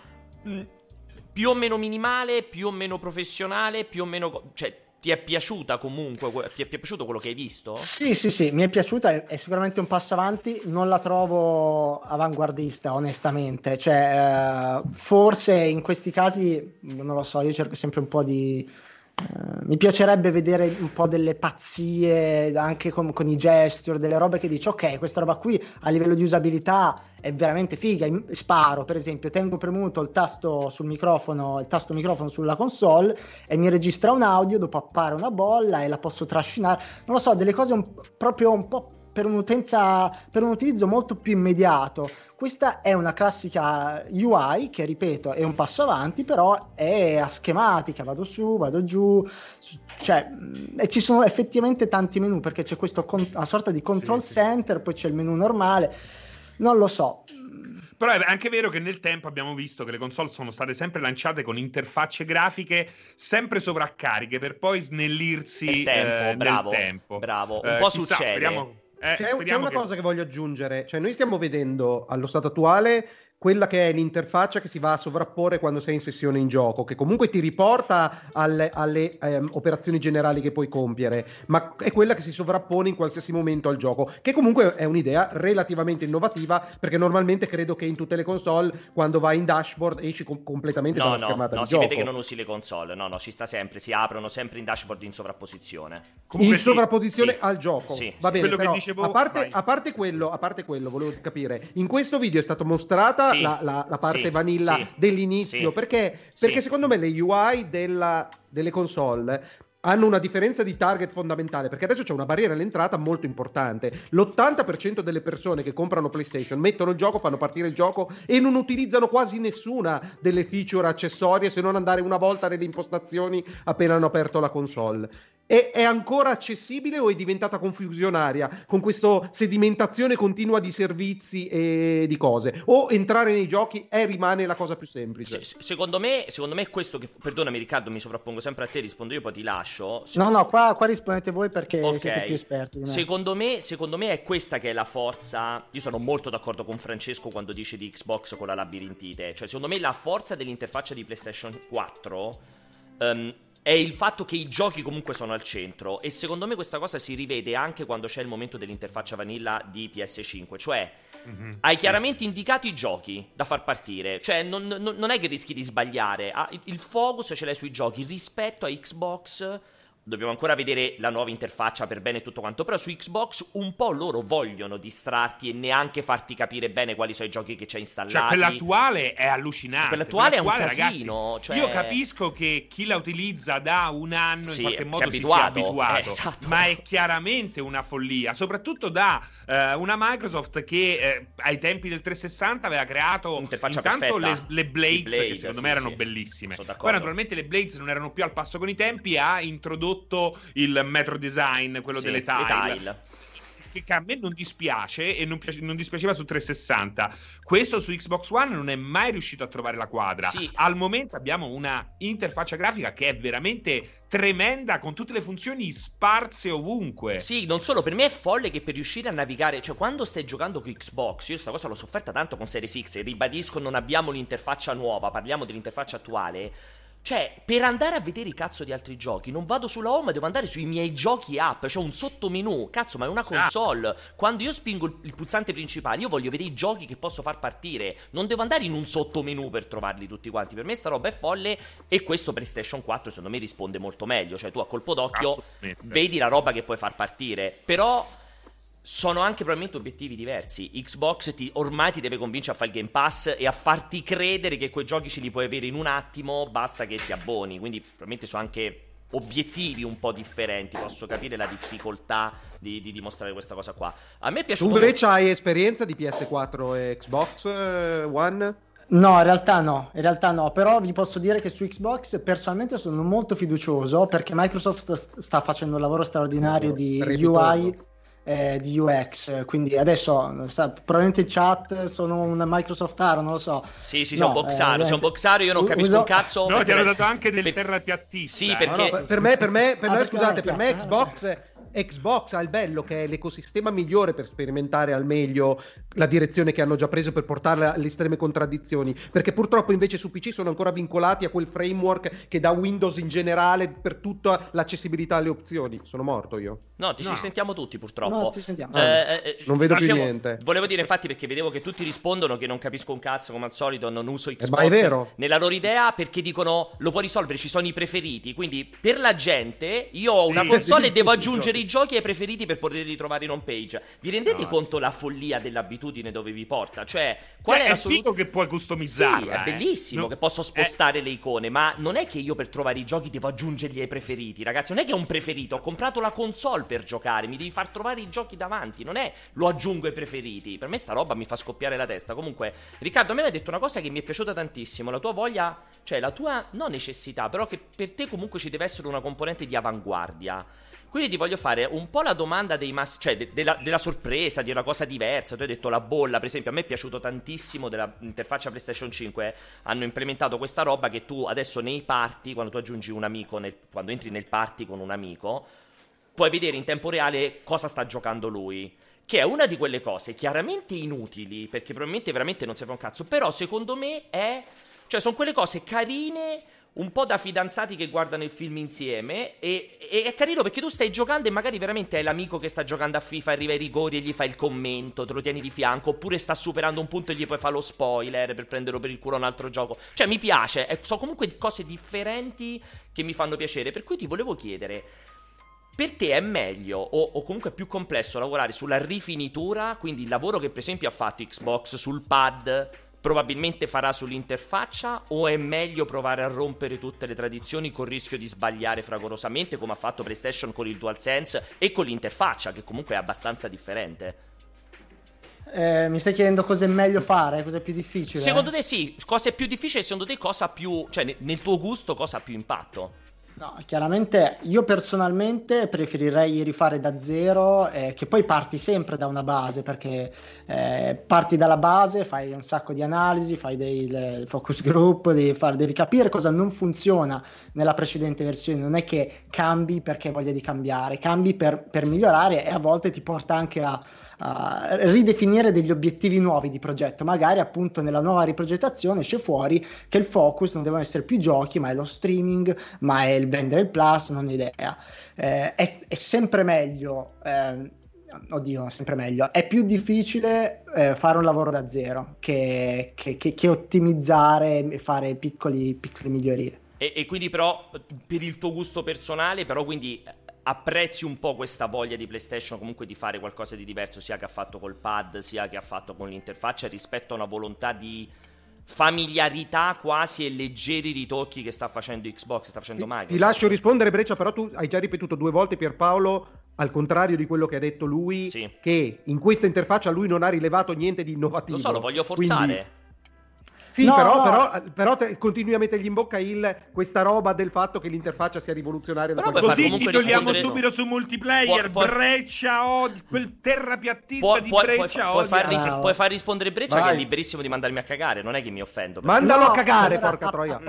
più o meno minimale, più o meno professionale, più o meno, cioè, ti è piaciuta comunque? Ti è piaciuto quello che hai visto? Sì, mi è piaciuta, è sicuramente un passo avanti, non la trovo avanguardista onestamente, cioè forse in questi casi, non lo so, io cerco sempre un po' di... mi piacerebbe vedere un po' delle pazzie anche con i gesture, delle robe che dici ok, questa roba qui a livello di usabilità è veramente figa, sparo per esempio, tengo premuto il tasto sul microfono, il tasto microfono sulla console e mi registra un audio, dopo appare una bolla e la posso trascinare, non lo so, delle cose proprio un po' per un'utenza, per un utilizzo molto più immediato. Questa è una classica UI che, ripeto, è un passo avanti, però è a schematica, vado su, vado giù, cioè, e ci sono effettivamente tanti menu, perché c'è questo una sorta di control center, poi c'è il menu normale, non lo so. Però è anche vero che nel tempo abbiamo visto che le console sono state sempre lanciate con interfacce grafiche sempre sovraccariche, per poi snellirsi nel tempo. Un po' chissà, succede. Speriamo... c'è una cosa che voglio aggiungere, cioè noi stiamo vedendo allo stato attuale quella che è l'interfaccia che si va a sovrapporre quando sei in sessione in gioco, che comunque ti riporta alle operazioni generali che puoi compiere, ma è quella che si sovrappone in qualsiasi momento al gioco, che comunque è un'idea relativamente innovativa, perché normalmente credo che in tutte le console quando vai in dashboard esci completamente dalla schermata di gioco. No, si vede che non usi le console, no, ci sta sempre, si aprono sempre in dashboard in sovrapposizione. Comunque sovrapposizione al gioco. Va bene, quello però, che dicevo, a parte quello, volevo capire, in questo video è stato mostrata la parte vanilla dell'inizio, perché secondo me le UI delle console hanno una differenza di target fondamentale, perché adesso c'è una barriera all'entrata molto importante. L'80% delle persone che comprano PlayStation mettono il gioco, fanno partire il gioco e non utilizzano quasi nessuna delle feature accessorie, se non andare una volta nelle impostazioni appena hanno aperto la console. È ancora accessibile o è diventata confusionaria con questa sedimentazione continua di servizi e di cose? O entrare nei giochi rimane la cosa più semplice? Secondo me è questo che... Perdonami Riccardo, mi sovrappongo sempre a te, rispondo io poi ti lascio. Qua rispondete voi perché siete più esperti di me. Secondo me è questa che è la forza... Io sono molto d'accordo con Francesco quando dice di Xbox con la labirintite. Cioè secondo me la forza dell'interfaccia di PlayStation 4... è il fatto che i giochi comunque sono al centro, e secondo me questa cosa si rivede anche quando c'è il momento dell'interfaccia vanilla di PS5, cioè hai chiaramente indicato i giochi da far partire, cioè non è che rischi di sbagliare, il focus ce l'hai sui giochi. Rispetto a Xbox dobbiamo ancora vedere la nuova interfaccia per bene e tutto quanto, però su Xbox un po' loro vogliono distrarti e neanche farti capire bene quali sono i giochi che c'è installati. Cioè quell'attuale è allucinante, quell'attuale è un casino, ragazzi, cioè... Io capisco che chi la utilizza da un anno in qualche modo si sia abituato esatto. Ma è chiaramente una follia, soprattutto da una Microsoft che ai tempi del 360 aveva creato intanto le Blades, che secondo me erano bellissime. Poi naturalmente le Blades non erano più al passo con i tempi, ha introdotto il metro design, quello delle tile. che a me non dispiace e non dispiaceva su 360. Questo su Xbox One non è mai riuscito a trovare la quadra. Sì. Al momento abbiamo una interfaccia grafica che è veramente tremenda, con tutte le funzioni sparse ovunque. Sì, non solo, per me è folle che per riuscire a navigare, cioè quando stai giocando con Xbox, io questa cosa l'ho sofferta tanto con Series X, e ribadisco, non abbiamo l'interfaccia nuova, parliamo dell'interfaccia attuale. Cioè, per andare a vedere i cazzo di altri giochi non vado sulla home, devo andare sui miei giochi app, cioè un sottomenu. Cazzo, ma è una console. Quando io spingo il pulsante principale, io voglio vedere i giochi che posso far partire, non devo andare in un sottomenu per trovarli tutti quanti. Per me sta roba è folle, e questo PlayStation 4 secondo me risponde molto meglio. Cioè tu a colpo d'occhio vedi la roba che puoi far partire. Però sono anche probabilmente obiettivi diversi. Xbox ormai ti deve convincere a fare il Game Pass e a farti credere che quei giochi ce li puoi avere in un attimo, basta che ti abboni. Quindi probabilmente sono anche obiettivi un po' differenti. Posso capire la difficoltà di dimostrare questa cosa qua. A me è piaciuto. Tu Breccia hai esperienza di PS4 e Xbox One? No, in realtà no, però vi posso dire che su Xbox personalmente sono molto fiducioso, perché Microsoft sta facendo un lavoro straordinario di UI, di UX, quindi adesso probabilmente in chat sono un Microsoft Aro, non lo so. Sì, sono boxaro, io non capisco un cazzo. No, ti hanno dato anche del terrapiattista. Sì, perché no, per me Xbox ha il bello che è l'ecosistema migliore per sperimentare al meglio la direzione che hanno già preso, per portarla alle estreme contraddizioni, perché purtroppo invece su PC sono ancora vincolati a quel framework che dà Windows in generale per tutta l'accessibilità alle opzioni. Sono morto io. Ci sentiamo tutti purtroppo. No, ci sentiamo. Non vedo più niente. Volevo dire infatti, perché vedevo che tutti rispondono che non capisco un cazzo, come al solito non uso Xbox. Ma è vero. Nella loro idea, perché dicono lo puoi risolvere, ci sono i preferiti, quindi per la gente io ho una console e devo aggiungere i giochi ai preferiti per poterli trovare in home page. Vi rendete conto la follia dell'abitudine dove vi porta? Cioè, qual è figo che puoi customizzarla. Sì, è bellissimo che posso spostare le icone, ma non è che io per trovare i giochi devo aggiungerli ai preferiti, ragazzi. Non è che ho un preferito, ho comprato la console per giocare, mi devi far trovare i giochi davanti, non è lo aggiungo ai preferiti. Per me sta roba mi fa scoppiare la testa. Comunque, Riccardo, a me mi hai detto una cosa che mi è piaciuta tantissimo, la tua voglia, cioè la tua non necessità, però che per te comunque ci deve essere una componente di avanguardia. Quindi ti voglio fare un po' la domanda dei cioè della sorpresa, di una cosa diversa. Tu hai detto la bolla, per esempio, a me è piaciuto tantissimo dell'interfaccia PlayStation 5. Hanno implementato questa roba che tu adesso nei party, quando tu aggiungi un amico, quando entri nel party con un amico, puoi vedere in tempo reale cosa sta giocando lui. Che è una di quelle cose chiaramente inutili, perché probabilmente veramente non serve un cazzo, però secondo me è... cioè sono quelle cose carine... un po' da fidanzati che guardano il film insieme, e è carino perché tu stai giocando e magari veramente hai l'amico che sta giocando a FIFA, arriva ai rigori e gli fai il commento, te lo tieni di fianco, oppure sta superando un punto e gli puoi fare lo spoiler per prenderlo per il culo un altro gioco. Cioè mi piace, sono comunque cose differenti che mi fanno piacere, per cui ti volevo chiedere, per te è meglio o comunque più complesso lavorare sulla rifinitura, quindi il lavoro che per esempio ha fatto Xbox sul pad probabilmente farà sull'interfaccia, o è meglio provare a rompere tutte le tradizioni col rischio di sbagliare fragorosamente come ha fatto PlayStation con il DualSense e con l'interfaccia che comunque è abbastanza differente? Mi stai chiedendo cosa è meglio fare, cosa è più difficile? Secondo te sì, cosa è più difficile, secondo te cosa più, cioè nel tuo gusto cosa ha più impatto? No, chiaramente io personalmente preferirei rifare da zero, che poi parti sempre da una base, perché parti dalla base, fai un sacco di analisi, fai dei focus group, devi capire cosa non funziona nella precedente versione. Non è che cambi perché voglia di cambiare, cambi per migliorare, e a volte ti porta anche a ridefinire degli obiettivi nuovi di progetto. Magari appunto nella nuova riprogettazione esce fuori che il focus non devono essere più giochi, ma è lo streaming, ma è il Blender e il Plus, non ho idea. È sempre meglio, oddio, sempre meglio, è più difficile fare un lavoro da zero che ottimizzare e fare piccole migliorie. E quindi però per il tuo gusto personale, però quindi... apprezzi un po' questa voglia di PlayStation comunque di fare qualcosa di diverso, sia che ha fatto col pad, sia che ha fatto con l'interfaccia, rispetto a una volontà di familiarità quasi e leggeri ritocchi che sta facendo Xbox, sta facendo Microsoft. Ti lascio rispondere, Breccia, però tu hai già ripetuto due volte, Pierpaolo, al contrario di quello che ha detto lui, sì, che in questa interfaccia lui non ha rilevato niente di innovativo. Lo so, lo voglio forzare. Quindi... Sì, no, però continui a mettergli in bocca questa roba del fatto che l'interfaccia sia rivoluzionaria. Da così titoliamo subito su Multiplayer, Breccia odia, quel terrapiattista di Breccia puoi far rispondere Breccia, vai, che è liberissimo di mandarmi a cagare, non è che mi offendo. Mandalo a cagare, porca troia.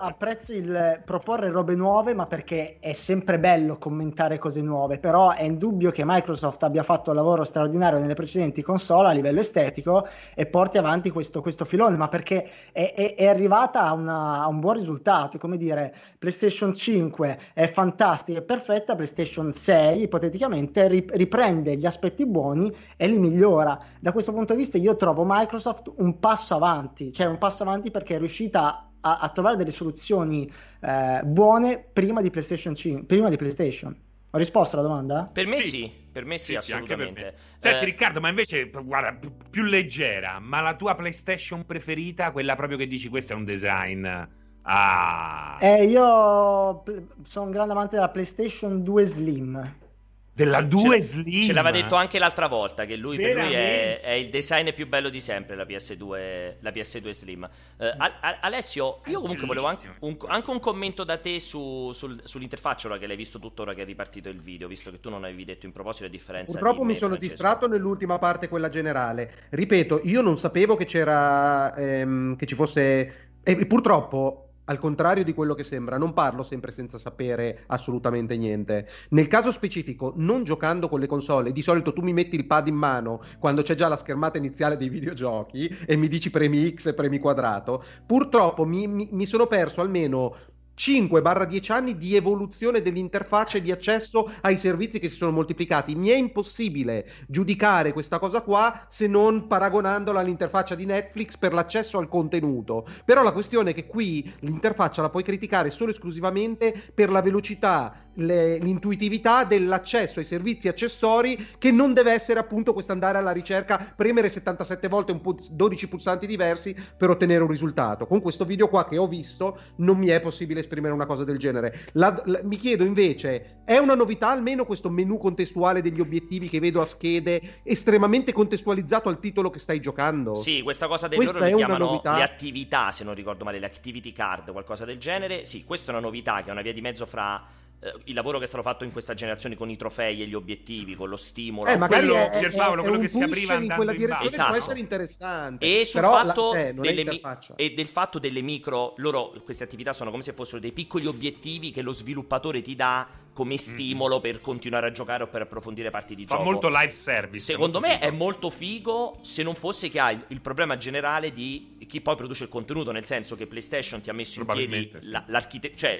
Apprezzo il proporre robe nuove, ma perché è sempre bello commentare cose nuove, però è indubbio che Microsoft abbia fatto un lavoro straordinario nelle precedenti console a livello estetico e porti avanti questo filone, ma perché è arrivata a un buon risultato. Come dire, PlayStation 5 è fantastica e perfetta, PlayStation 6 ipoteticamente riprende gli aspetti buoni e li migliora. Da questo punto di vista io trovo Microsoft un passo avanti perché è riuscita a trovare delle soluzioni buone prima di PlayStation 5, prima di PlayStation. Ho risposto alla domanda? Per me sì, assolutamente. Anche per me. Senti Riccardo, ma invece, guarda, più leggera, ma la tua PlayStation preferita, quella proprio che dici questo è un design... Io sono un grande amante della PlayStation 2 Slim. Della 2 Slim? Ce l'aveva detto anche l'altra volta che lui, per lui è il design più bello di sempre, la PS2 Slim. Alessio, io comunque volevo anche un commento da te sull'interfaccia, ora che l'hai visto tutto, ora che è ripartito il video, visto che tu non avevi detto in proposito la differenza. Purtroppo mi sono distratto nell'ultima parte, quella generale. Ripeto, io non sapevo che c'era che ci fosse... E purtroppo, al contrario di quello che sembra, non parlo sempre senza sapere assolutamente niente. Nel caso specifico, non giocando con le console, di solito tu mi metti il pad in mano quando c'è già la schermata iniziale dei videogiochi e mi dici premi X e premi quadrato. Purtroppo mi sono perso almeno 5-10 anni di evoluzione dell'interfaccia e di accesso ai servizi che si sono moltiplicati. Mi è impossibile giudicare questa cosa qua se non paragonandola all'interfaccia di Netflix per l'accesso al contenuto. Però la questione è che qui l'interfaccia la puoi criticare solo esclusivamente per la velocità, l'intuitività dell'accesso ai servizi accessori, che non deve essere appunto questo andare alla ricerca, premere 77 volte 12 pulsanti diversi per ottenere un risultato. Con questo video qua che ho visto non mi è possibile esprimere una cosa del genere. Mi chiedo invece, è una novità almeno questo menu contestuale degli obiettivi che vedo a schede estremamente contestualizzato al titolo che stai giocando? Sì, questa cosa loro li chiamano le attività, se non ricordo male, le activity card, qualcosa del genere. Sì, questa è una novità che è una via di mezzo fra il lavoro che è stato fatto in questa generazione con i trofei e gli obiettivi, con lo stimolo, magari Pierpaolo, quello che si apriva in quella direzione, esatto, può essere interessante. E sul fatto del fatto delle micro, loro queste attività sono come se fossero dei piccoli obiettivi che lo sviluppatore ti dà come stimolo per continuare a giocare o per approfondire parti di gioco. Fa molto live service. Secondo me è molto figo, se non fosse che ha il problema generale di chi poi produce il contenuto, nel senso che PlayStation ti ha messo in piedi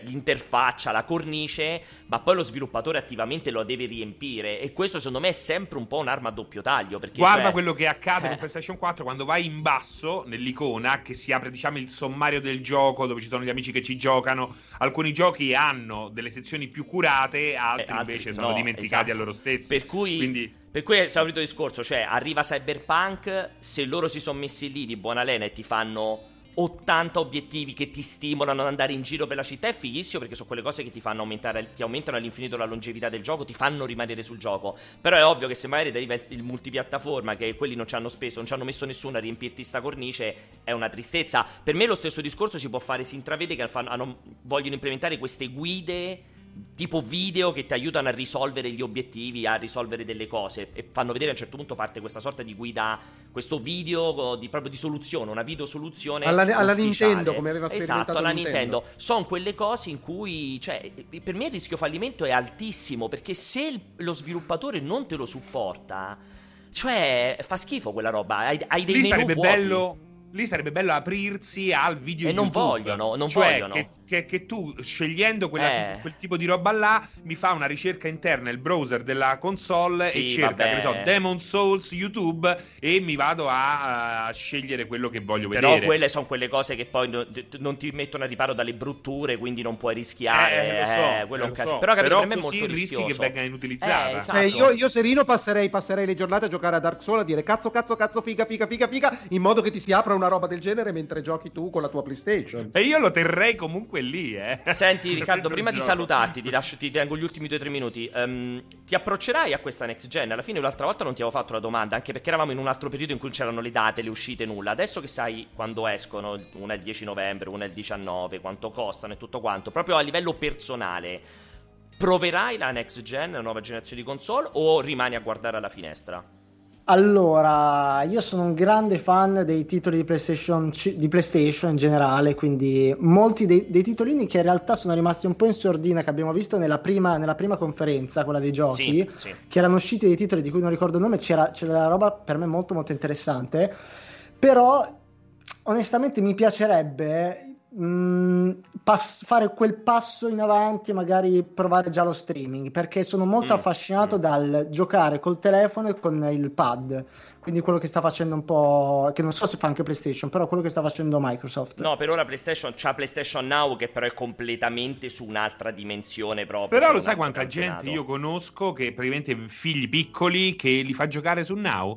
l'interfaccia, la cornice, ma poi lo sviluppatore attivamente lo deve riempire, e questo secondo me è sempre un po' un'arma a doppio taglio, perché guarda quello che accade con PlayStation 4 quando vai in basso nell'icona che si apre, diciamo, il sommario del gioco dove ci sono gli amici che ci giocano. Alcuni giochi hanno delle sezioni più curate, altri invece sono dimenticati a loro stessi. Per cui è il solito discorso, cioè arriva Cyberpunk, se loro si sono messi lì di buona lena e ti fanno 80 obiettivi che ti stimolano ad andare in giro per la città, è fighissimo, perché sono quelle cose che ti fanno aumentare, ti aumentano all'infinito la longevità del gioco, ti fanno rimanere sul gioco. Però è ovvio che se magari arriva il multipiattaforma, che quelli non ci hanno speso, non ci hanno messo nessuno a riempirti sta cornice, è una tristezza. Per me lo stesso discorso si può fare, si intravede che vogliono implementare queste guide tipo video che ti aiutano a risolvere gli obiettivi, a risolvere delle cose, e fanno vedere a un certo punto parte questa sorta di guida, questo video proprio di soluzione, una video soluzione alla Nintendo, come aveva sperimentato, esatto, alla Nintendo. Sono quelle cose in cui, cioè, per me il rischio fallimento è altissimo, perché se lo sviluppatore non te lo supporta, cioè fa schifo quella roba, hai dei menu vuoti. Lì sarebbe bello aprirsi al video e YouTube. non vogliono. Che tu, scegliendo quel tipo di roba là, mi fa una ricerca interna il browser della console, sì, e cerca, che ne so, Demon Souls YouTube, e mi vado a scegliere quello che voglio vedere. Però quelle sono quelle cose che poi non ti mettono a riparo dalle brutture, quindi non puoi rischiare. Quello è un caso. Però per me è molto rischioso. Rischi che venga inutilizzata. Esatto. Io serino passerei le giornate a giocare a Dark Souls, a dire cazzo, figa, in modo che ti si apra una roba del genere mentre giochi tu con la tua PlayStation. E io lo terrei comunque lì, eh. Senti Riccardo, prima di salutarti, ti tengo gli ultimi 2-3 minuti. Ti approccerai a questa next gen? Alla fine l'altra volta non ti avevo fatto la domanda, anche perché eravamo in un altro periodo in cui c'erano le date, le uscite, nulla. Adesso che sai quando escono, una è il 10 novembre, una è il 19, quanto costano e tutto quanto, proprio a livello personale, proverai la next gen, la nuova generazione di console, o rimani a guardare alla finestra? Allora, io sono un grande fan dei titoli di PlayStation in generale, quindi molti dei titolini che in realtà sono rimasti un po' in sordina, che abbiamo visto nella prima conferenza, quella dei giochi, sì. Che erano usciti dei titoli di cui non ricordo il nome, c'era della roba per me molto molto interessante, però onestamente mi piacerebbe fare quel passo in avanti, magari provare già lo streaming, perché sono molto affascinato dal giocare col telefono e con il pad, quindi quello che sta facendo un po', che non so se fa anche PlayStation, però quello che sta facendo Microsoft. No, per ora PlayStation c'ha PlayStation Now, che però è completamente su un'altra dimensione proprio. Però lo sai quanta gente io conosco che praticamente figli piccoli che li fa giocare su Now?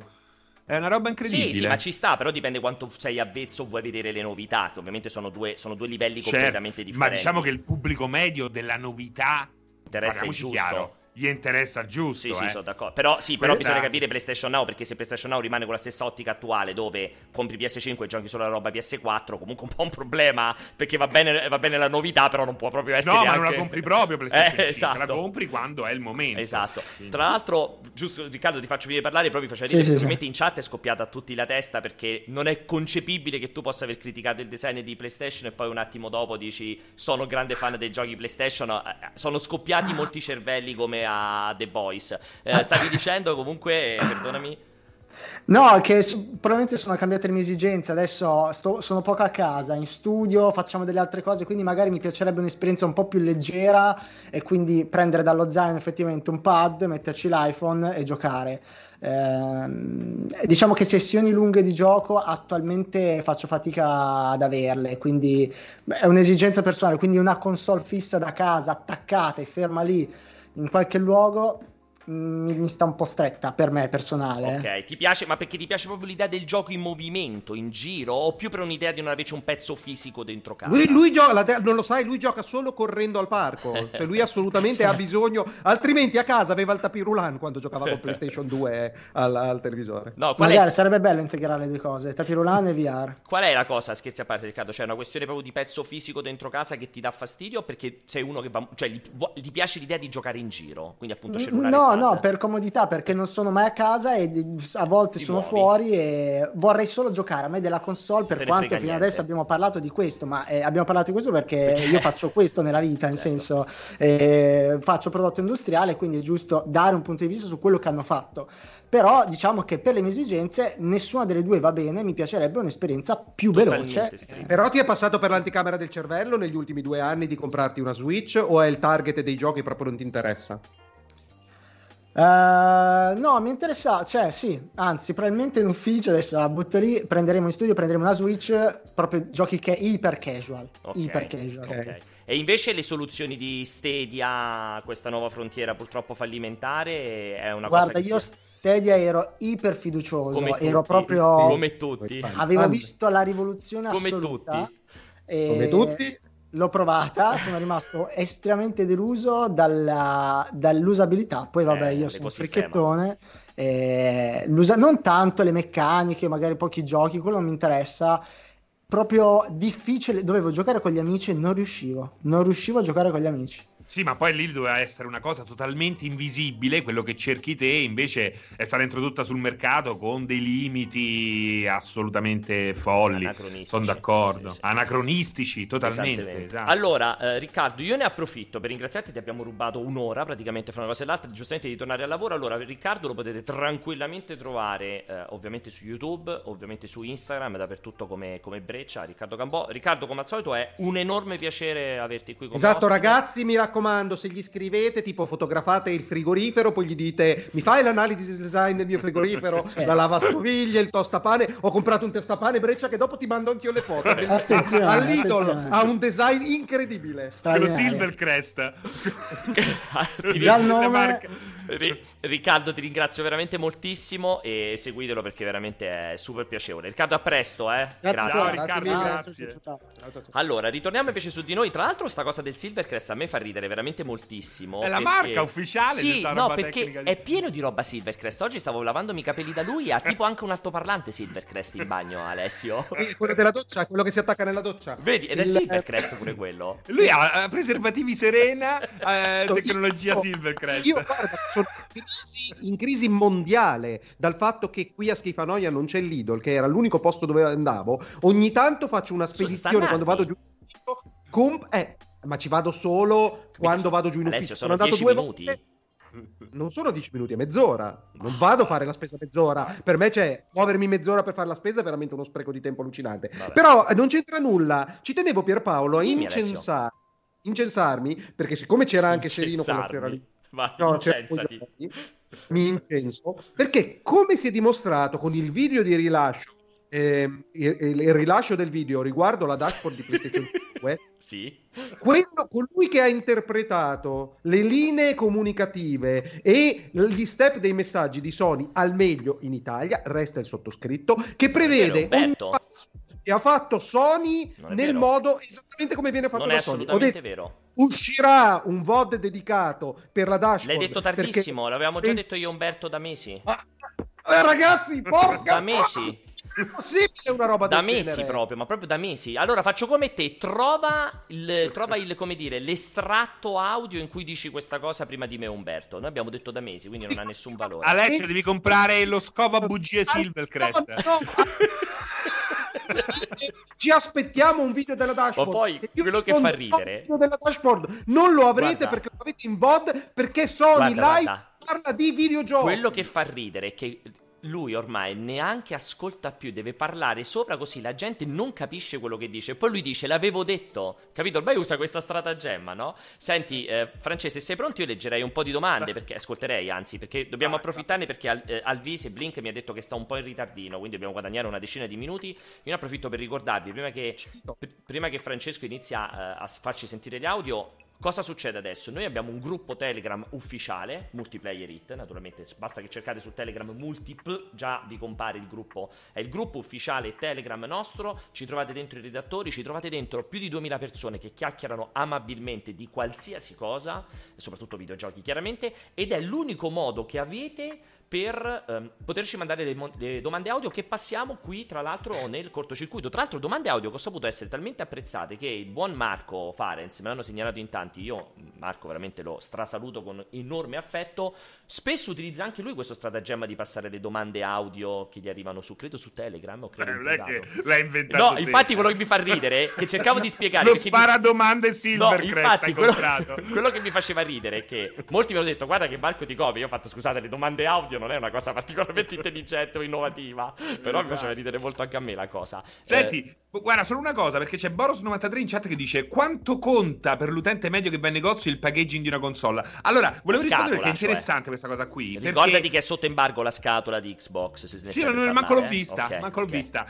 È una roba incredibile. Sì, ma ci sta, però dipende quanto sei avvezzo, vuoi vedere le novità, che ovviamente sono due livelli, certo, completamente differenti. Ma diciamo che il pubblico medio della novità interessa il giusto. Chiaro, gli interessa giusto. Sì, sono d'accordo. Però sì, però bisogna capire PlayStation Now, perché se PlayStation Now rimane con la stessa ottica attuale, dove compri PS5 e giochi solo la roba PS4, comunque un po' un problema, perché va bene la novità, però non può proprio essere. No, ma non la compri proprio PlayStation 5, esatto. La compri quando è il momento. Esatto. Quindi. Tra l'altro, giusto Riccardo, ti faccio venire a parlare, proprio faccio ridere, in chat è scoppiata a tutti la testa, perché non è concepibile che tu possa aver criticato il design di PlayStation e poi un attimo dopo dici sono grande fan dei giochi PlayStation. Sono scoppiati molti cervelli come a The Boys. Stavi dicendo comunque, perdonami. No, che probabilmente sono cambiate le mie esigenze. Adesso sono poco a casa, in studio, facciamo delle altre cose, quindi magari mi piacerebbe un'esperienza un po' più leggera, e quindi prendere dallo zaino effettivamente un pad, metterci l'iPhone e giocare. Diciamo che sessioni lunghe di gioco attualmente faccio fatica ad averle, quindi è un'esigenza personale, quindi una console fissa da casa, attaccata e ferma lì in qualche luogo mi sta un po' stretta per me personale. Ok, ti piace, ma perché ti piace proprio l'idea del gioco in movimento, in giro, o più per un'idea di non averci un pezzo fisico dentro casa? Lui gioca, non lo sai, lui gioca solo correndo al parco, cioè lui assolutamente ha bisogno, altrimenti a casa aveva il tapis roulant quando giocava con PlayStation 2 al televisore. No, magari sarebbe bello integrare le due cose, tapis roulant e VR. Qual è la cosa, scherzi a parte Riccardo, cioè una questione proprio di pezzo fisico dentro casa che ti dà fastidio, perché sei uno che va, cioè gli piace l'idea di giocare in giro, quindi appunto cellulare? No, no, per comodità, perché non sono mai a casa e a volte sono fuori e vorrei solo giocare. A me della console, per quanto fino adesso abbiamo parlato di questo, ma abbiamo parlato di questo perché io faccio questo nella vita, nel senso faccio prodotto industriale, quindi è giusto dare un punto di vista su quello che hanno fatto. Però diciamo che per le mie esigenze nessuna delle due va bene, mi piacerebbe un'esperienza più veloce. Però ti è passato per l'anticamera del cervello negli ultimi 2 anni di comprarti una Switch, o è il target dei giochi proprio non ti interessa? No, mi interessa, cioè sì, anzi probabilmente in ufficio, adesso la butto lì, prenderemo in studio, prenderemo una Switch, proprio giochi che iper casual, okay. E invece le soluzioni di Stadia, questa nuova frontiera purtroppo fallimentare, è una cosa che... Stadia ero iper fiducioso, come tutti, avevo visto la rivoluzione assoluta, come tutti. L'ho provata, sono rimasto estremamente deluso dall'usabilità. Poi vabbè, io sono un fricchettone, non tanto le meccaniche, magari pochi giochi, quello non mi interessa, proprio difficile, dovevo giocare con gli amici e non riuscivo a giocare con gli amici. Sì, ma poi lì doveva essere una cosa totalmente invisibile, quello che cerchi te, invece è stata introdotta sul mercato con dei limiti assolutamente folli. Sono d'accordo, sì. Anacronistici totalmente, esatto. Allora Riccardo, io ne approfitto per ringraziarti, ti abbiamo rubato un'ora praticamente fra una cosa e l'altra, giustamente di tornare al lavoro. Allora Riccardo lo potete tranquillamente trovare ovviamente su YouTube, ovviamente su Instagram, dappertutto come Breccia, Riccardo Cambò. Riccardo, come al solito è un enorme piacere averti qui con noi. Esatto, ospite. Ragazzi, mi raccomando, raccomando, se gli scrivete, tipo fotografate il frigorifero, poi gli dite mi fai l'analisi del design del mio frigorifero, la lavastoviglie, il tostapane, ho comprato un tostapane Breccia che dopo ti mando anch'io le foto. Attenzione, a Lidl ha un design incredibile. Quello Silvercrest. Già il nome... Riccardo, ti ringrazio veramente moltissimo e seguitelo perché veramente è super piacevole. Riccardo, a presto, eh. Grazie. Ciao, Riccardo, grazie. Allora, ritorniamo invece su di noi. Tra l'altro sta cosa del Silvercrest a me fa ridere veramente moltissimo. È la marca ufficiale di questa roba tecnica. Perché è pieno di roba Silvercrest. Oggi stavo lavandomi i capelli da lui e ha tipo anche un altoparlante Silvercrest in bagno, Alessio. Quello della doccia, quello che si attacca nella doccia. Vedi, ed è Silvercrest pure quello. Lui ha preservativi Serena, tecnologia Silvercrest. Io guarda, sono in crisi mondiale dal fatto che qui a Schifanoia non c'è Lidl, che era l'unico posto dove andavo. Ogni tanto faccio una spedizione quando vado giù in ufficio, ma ci vado solo quando vado giù in ufficio. Sono andato 2 minuti. Volte. Non sono 10 minuti, è mezz'ora. Non vado a fare la spesa mezz'ora. Per me c'è muovermi mezz'ora per fare la spesa è veramente uno spreco di tempo allucinante. Vabbè. Però non c'entra nulla. Ci tenevo, Pierpaolo, a incensarmi perché siccome c'era anche Serino con la fioralina. No, mi incenso perché, come si è dimostrato con il video di rilascio, il rilascio del video riguardo la dashboard di PlayStation 5, sì. Colui che ha interpretato le linee comunicative e gli step dei messaggi di Sony al meglio in Italia resta il sottoscritto, che prevede ogni passo che ha fatto Sony nel modo esattamente come viene fatto da Sony. Ho detto, vero. Uscirà un VOD dedicato per la dashboard. L'hai detto tardissimo, perché... l'avevamo già detto io, Umberto, da mesi. Ragazzi, porca! Da mesi. È possibile una roba da mesi genere. Proprio, ma proprio da mesi. Allora faccio come te, trova il come dire, l'estratto audio in cui dici questa cosa prima di me, Umberto. Noi abbiamo detto da mesi, quindi non ha nessun valore. Alessio, devi comprare lo scova bugie Silvercrest. Ci aspettiamo un video della dashboard. Ma poi quello che fa ridere, il video della dashboard non lo avrete perché lo avete in VOD, perché Sony Live parla di videogiochi. Quello che fa ridere è che lui ormai neanche ascolta più, deve parlare sopra così la gente non capisce quello che dice. Poi lui dice l'avevo detto, capito? Ormai usa questa stratagemma, no? Senti, Francesco, se sei pronto io leggerei un po' di domande, perché ascolterei, anzi, perché dobbiamo approfittarne, perché Alvise Blink mi ha detto che sta un po' in ritardino, quindi dobbiamo guadagnare una decina di minuti. Io ne approfitto per ricordarvi, prima che Francesco inizia a farci sentire gli audio, cosa succede adesso? Noi abbiamo un gruppo Telegram ufficiale, Multiplayer It, naturalmente, basta che cercate su Telegram Multipl, già vi compare il gruppo, è il gruppo ufficiale Telegram nostro, ci trovate dentro i redattori, ci trovate dentro più di 2000 persone che chiacchierano amabilmente di qualsiasi cosa, soprattutto videogiochi chiaramente, ed è l'unico modo che avete per poterci mandare le domande audio che passiamo qui tra l'altro nel cortocircuito. Tra l'altro domande audio che ho saputo essere talmente apprezzate che il buon Marco Farenz, me l'hanno segnalato in tanti, io Marco veramente lo strasaluto con enorme affetto, spesso utilizza anche lui questo stratagemma di passare le domande audio che gli arrivano su, credo su Telegram o credo l'ha inventato. No, infatti quello che mi fa ridere che cercavo di spiegare lo spara domande Silvercrest hai comprato. Quello che mi faceva ridere è che molti mi hanno detto guarda che Marco ti copia, io ho fatto scusate le domande audio non è una cosa particolarmente intelligente o innovativa, però mi faceva ridere molto anche a me la cosa. Senti, guarda, solo una cosa, perché c'è Boros93 in chat che dice quanto conta per l'utente medio che va in negozio il packaging di una console? Allora, volevo rispondere perché è interessante questa cosa qui. Ricordati perché... che è sotto embargo la scatola di Xbox. Se sì, non manco l'ho vista, vista.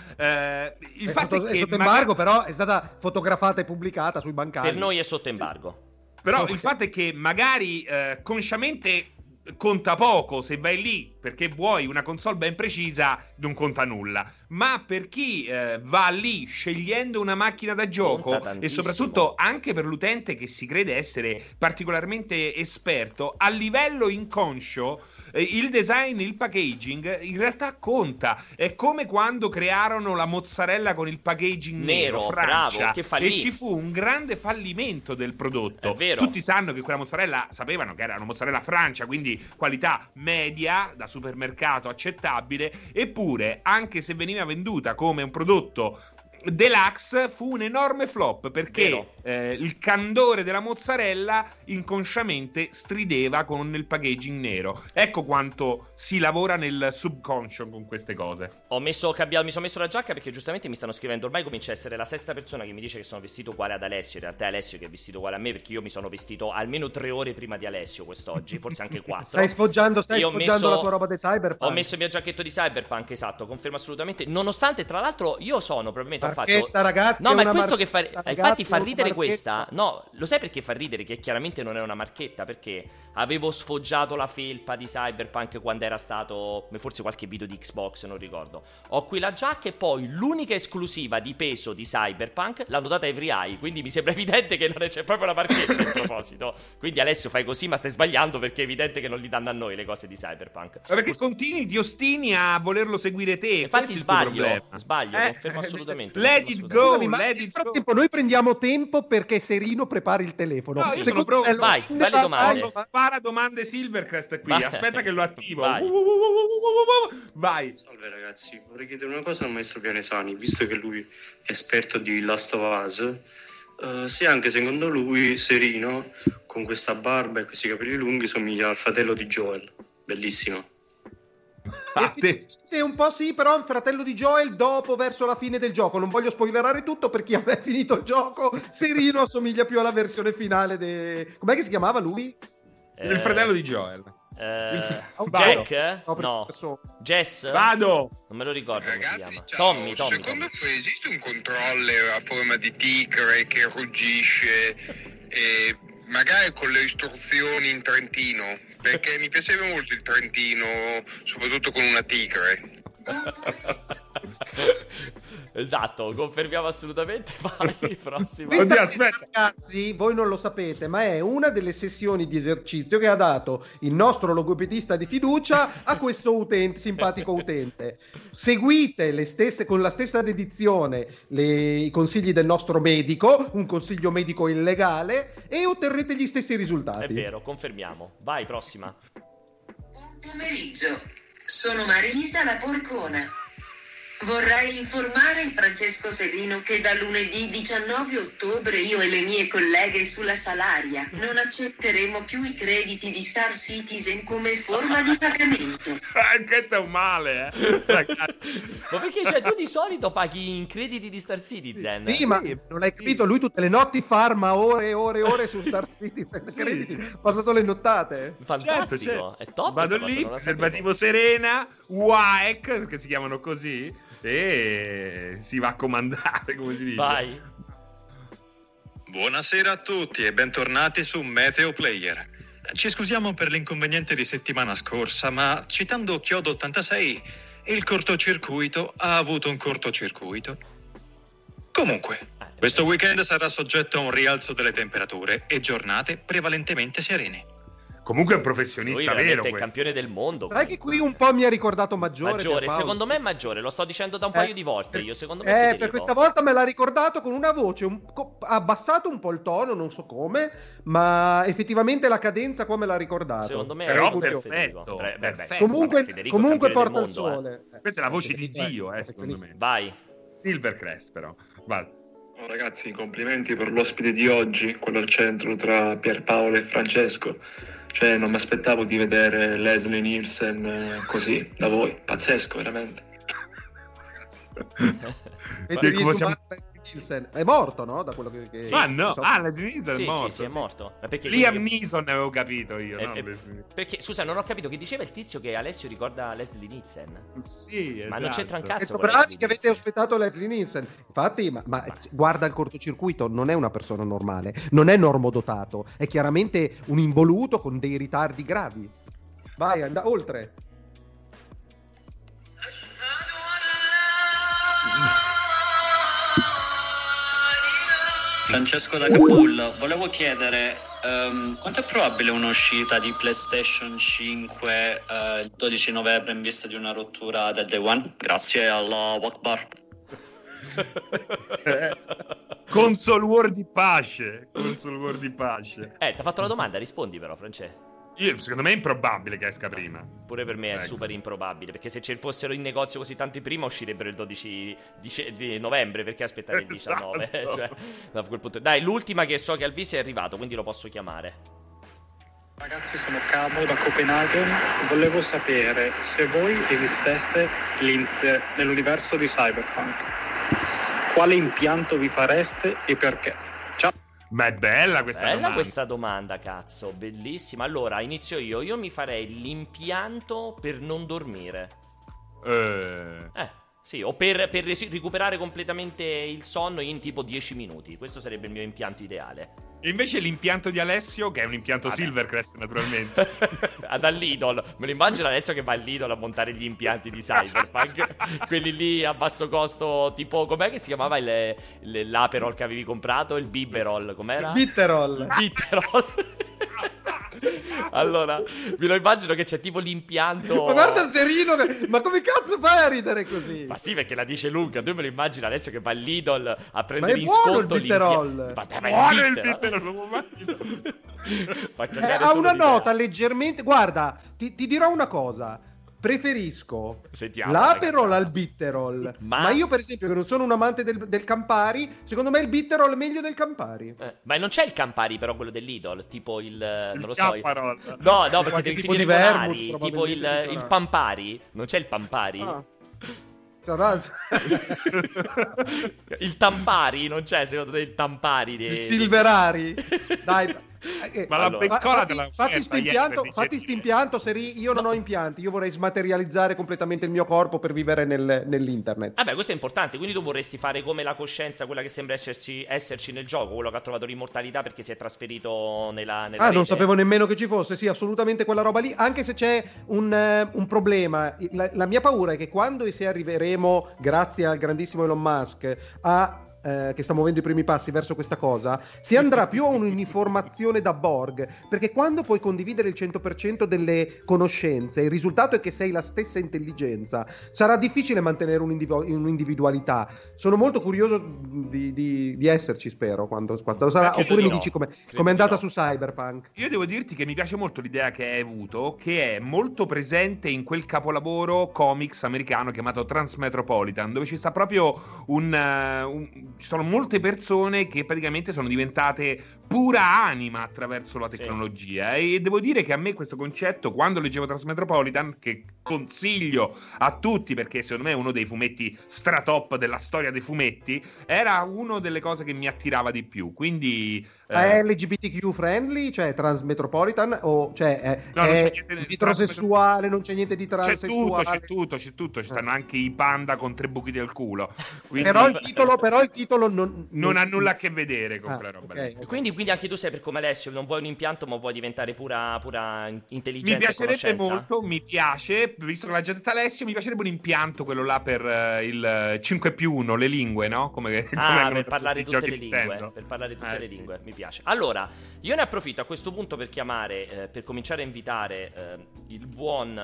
Il fatto è che è sotto embargo, però è stata fotografata e pubblicata sui bancari. Per noi è sotto embargo. Sì. Però il fatto è che magari consciamente... conta poco, se vai lì perché vuoi una console ben precisa non conta nulla, ma per chi va lì scegliendo una macchina da gioco e soprattutto anche per l'utente che si crede essere particolarmente esperto, a livello inconscio il design, il packaging in realtà conta. È come quando crearono la mozzarella con il packaging nero, Francia, bravo, che fallì. E ci fu un grande fallimento del prodotto. È vero. Tutti sanno che quella mozzarella, sapevano che era una mozzarella Francia, quindi qualità media da supermercato accettabile, eppure anche se veniva venduta come un prodotto Deluxe fu un enorme flop perché il candore della mozzarella inconsciamente strideva con il packaging nero. Ecco quanto si lavora nel subconscio con queste cose. Mi sono messo la giacca perché giustamente mi stanno scrivendo, ormai comincia a essere la sesta persona che mi dice che sono vestito uguale ad Alessio. In realtà è Alessio che è vestito uguale a me, perché io mi sono vestito almeno 3 ore prima di Alessio quest'oggi, forse anche 4. Stai sfoggiando la tua roba di Cyberpunk. Ho messo il mio giacchetto di Cyberpunk, esatto, confermo assolutamente. Nonostante, tra l'altro, io sono probabilmente marchetta, ragazzi, no, ma è questo che fa. Infatti fa ridere marchetta. Questa. No, lo sai perché fa ridere? Che chiaramente non è una marchetta, perché avevo sfoggiato la felpa di Cyberpunk quando era stato forse qualche video di Xbox, non ricordo. Ho qui la giacca e poi l'unica esclusiva di peso di Cyberpunk l'hanno data ai Vriai, quindi mi sembra evidente che non c'è proprio la marchetta a proposito. Quindi Alessio fai così, ma stai sbagliando, perché è evidente che non li danno a noi le cose di Cyberpunk. Ma perché continui, ti ostini a volerlo seguire te. Infatti sbaglio, confermo assolutamente. Let it go, Scusami, noi prendiamo tempo perché Serino prepari il telefono. No, io sono pronto. Vai, dalle domande. Spara domande Silvercrest qui. Vai. Aspetta che lo attivo. Vai. Salve ragazzi, vorrei chiedere una cosa al maestro Pianesani, visto che lui è esperto di Last of Us. Se anche secondo lui Serino, con questa barba e questi capelli lunghi, somiglia al fratello di Joel. Bellissimo. Un po' sì, però il fratello di Joel dopo, verso la fine del gioco. Non voglio spoilerare tutto per chi aveva finito il gioco. Serino assomiglia più alla versione finale com'è che si chiamava lui? Il fratello di Joel. Jack? No. Jess? Vado. Non me lo ricordo. Ragazzi, come si chiama? Ciao. Tommy. Secondo voi esiste un controller a forma di tigre che ruggisce e magari con le istruzioni in trentino, perché mi piaceva molto il trentino, soprattutto con una tigre. Esatto, confermiamo assolutamente. Vai, prossimo. Oddio, aspetta. Ragazzi, voi non lo sapete, ma è una delle sessioni di esercizio che ha dato il nostro logopedista di fiducia a questo utente, simpatico utente. Seguite con la stessa dedizione i consigli del nostro medico, un consiglio medico illegale, e otterrete gli stessi risultati. È vero, confermiamo. Vai, prossima. Un pomeriggio. Sono Marisa la Porcona. Vorrei informare Francesco Serino che da lunedì 19 ottobre io e le mie colleghe sulla Salaria non accetteremo più i crediti di Star Citizen come forma di pagamento. Questo è un male, Ma perché tu di solito paghi in crediti di Star Citizen? Sì, ma non hai capito, lui tutte le notti farma ore e ore e ore su Star Citizen. Sì. Crediti, passato le nottate. Fantastico, certo. È top. Vado lì, Serbativo Serena, WAEC, perché si chiamano così. E si va a comandare, come si dice. Vai. Buonasera a tutti e bentornati su Meteo Player. Ci scusiamo per l'inconveniente di settimana scorsa, ma citando Chiodo 86, il cortocircuito ha avuto un cortocircuito. Comunque, questo weekend sarà soggetto a un rialzo delle temperature e giornate prevalentemente serene. Comunque è un professionista vero, è campione del mondo. Sai che qui un po' mi ha ricordato Maggiore, secondo me è Maggiore, lo sto dicendo da un paio di volte. Io secondo me per questa volta me l'ha ricordato con una voce ha abbassato un po' il tono, non so come, ma effettivamente la cadenza qua me l'ha ricordato. Secondo me però è perfetto. Perfetto. Comunque porta il sole. Questa è la voce di Dio, secondo me. Vai. Silvercrest però. Vai. Oh, ragazzi, complimenti per l'ospite di oggi, quello al centro tra Pierpaolo e Francesco. Cioè, non mi aspettavo di vedere Leslie Nielsen così da voi. Pazzesco, veramente. Nielsen è morto, no? Da quello che... Sì. Ma no, Leslie Nielsen è morto. Sì, è morto. Ma perché Liam Neeson avevo capito io. Perché, scusa, non ho capito che diceva il tizio che Alessio ricorda Leslie Nielsen. Sì, esatto. Ma non c'entra un cazzo. Bravi che avete ospitato Leslie Nielsen. Infatti, ma guarda il cortocircuito, non è una persona normale, non è normodotato, è chiaramente un involuto con dei ritardi gravi. Vai, anda oltre. Francesco da Capul, volevo chiedere quanto è probabile un'uscita di PlayStation 5 il 12 novembre in vista di una rottura del Day One? Grazie alla Walkbar. Console War di pace. Ti ha fatto la domanda, rispondi però, Francesco. Secondo me è improbabile che esca prima. Pure per me è super improbabile, perché se ce ne fossero in negozio così tanti prima uscirebbero il 12 di novembre, perché aspettare il 19? Cioè, da quel punto... Dai, l'ultima che so che Alvise è arrivato, quindi lo posso chiamare. Ragazzi, sono Cavo da Copenaghen. Volevo sapere se voi esisteste nell'universo di Cyberpunk. Quale impianto vi fareste e perché? Ciao. Ma è bella questa domanda. Bella questa domanda, cazzo, bellissima. Allora, inizio io. Io mi farei l'impianto per non dormire. Sì, o per recuperare completamente il sonno in tipo 10 minuti. Questo sarebbe il mio impianto ideale. E invece l'impianto di Alessio, che è un impianto Silvercrest, naturalmente. Ad Lidl. Me lo immagino Alessio che va al Lidl a montare gli impianti di Cyberpunk. Quelli lì a basso costo, tipo, com'è che si chiamava l'aperol che avevi comprato? Il biberol, com'era? Il bitterol. Allora, me lo immagino che c'è tipo l'impianto. Ma guarda Serino, ma come cazzo fai a ridere così? Ma sì, perché la dice lunga. Tu me lo immagino adesso che va al Lidl a prendere in sconto l'impianto. Buono il bitterol. Ha una nota leggermente. Guarda, ti dirò una cosa. Preferisco l'aperol al bitterol. Ma io, per esempio, che non sono un amante del Campari, secondo me il bitterol è meglio del Campari. Ma non c'è il Campari, però, quello dell'Idol. Tipo il non lo so. No, perché devi tipo finire vermouth, con Ari. Tipo il Pampari. Non c'è il Pampari. Il Tampari, non c'è, secondo te, il Tampari dei... Il Silverari. Dai. Ma allora, la pecora della fatti st'impianto, se io non ho impianti, io vorrei smaterializzare completamente il mio corpo per vivere nell'internet. Vabbè, questo è importante, quindi tu vorresti fare come la coscienza, quella che sembra esserci nel gioco, quello che ha trovato l'immortalità perché si è trasferito nella rete. Non sapevo nemmeno che ci fosse, sì, assolutamente quella roba lì, anche se c'è un problema. La mia paura è che quando e se arriveremo, grazie al grandissimo Elon Musk, a che sta muovendo i primi passi verso questa cosa, si andrà più a un'uniformazione da Borg, perché quando puoi condividere il 100% delle conoscenze, il risultato è che sei la stessa intelligenza, sarà difficile mantenere un'individualità. Sono molto curioso di esserci, spero, quando sarà. Oppure mi dici come è andata su Cyberpunk. Io devo dirti che mi piace molto l'idea che hai avuto, che è molto presente in quel capolavoro comics americano chiamato Transmetropolitan, dove ci sta proprio ci sono molte persone che praticamente sono diventate pura anima attraverso la tecnologia, e devo dire che a me questo concetto, quando leggevo Transmetropolitan, che consiglio a tutti perché secondo me è uno dei fumetti stratop della storia dei fumetti, era una delle cose che mi attirava di più, quindi... È LGBTQ friendly, cioè Transmetropolitan, o cioè è vitrosessuale, non c'è niente di transessuale? C'è tutto, ci stanno anche i panda con tre buchi del culo, quindi... però il titolo non ha nulla a che vedere con quella roba. Okay. Quindi anche tu sei, per come Alessio, non vuoi un impianto ma vuoi diventare pura intelligenza. Mi piacerebbe e molto, mi piace, visto che l'ha già detto Alessio, mi piacerebbe un impianto, quello là per il 5+1, le lingue, no? Per parlare tutte le lingue, mi piace. Allora, io ne approfitto a questo punto per chiamare, per cominciare a invitare il buon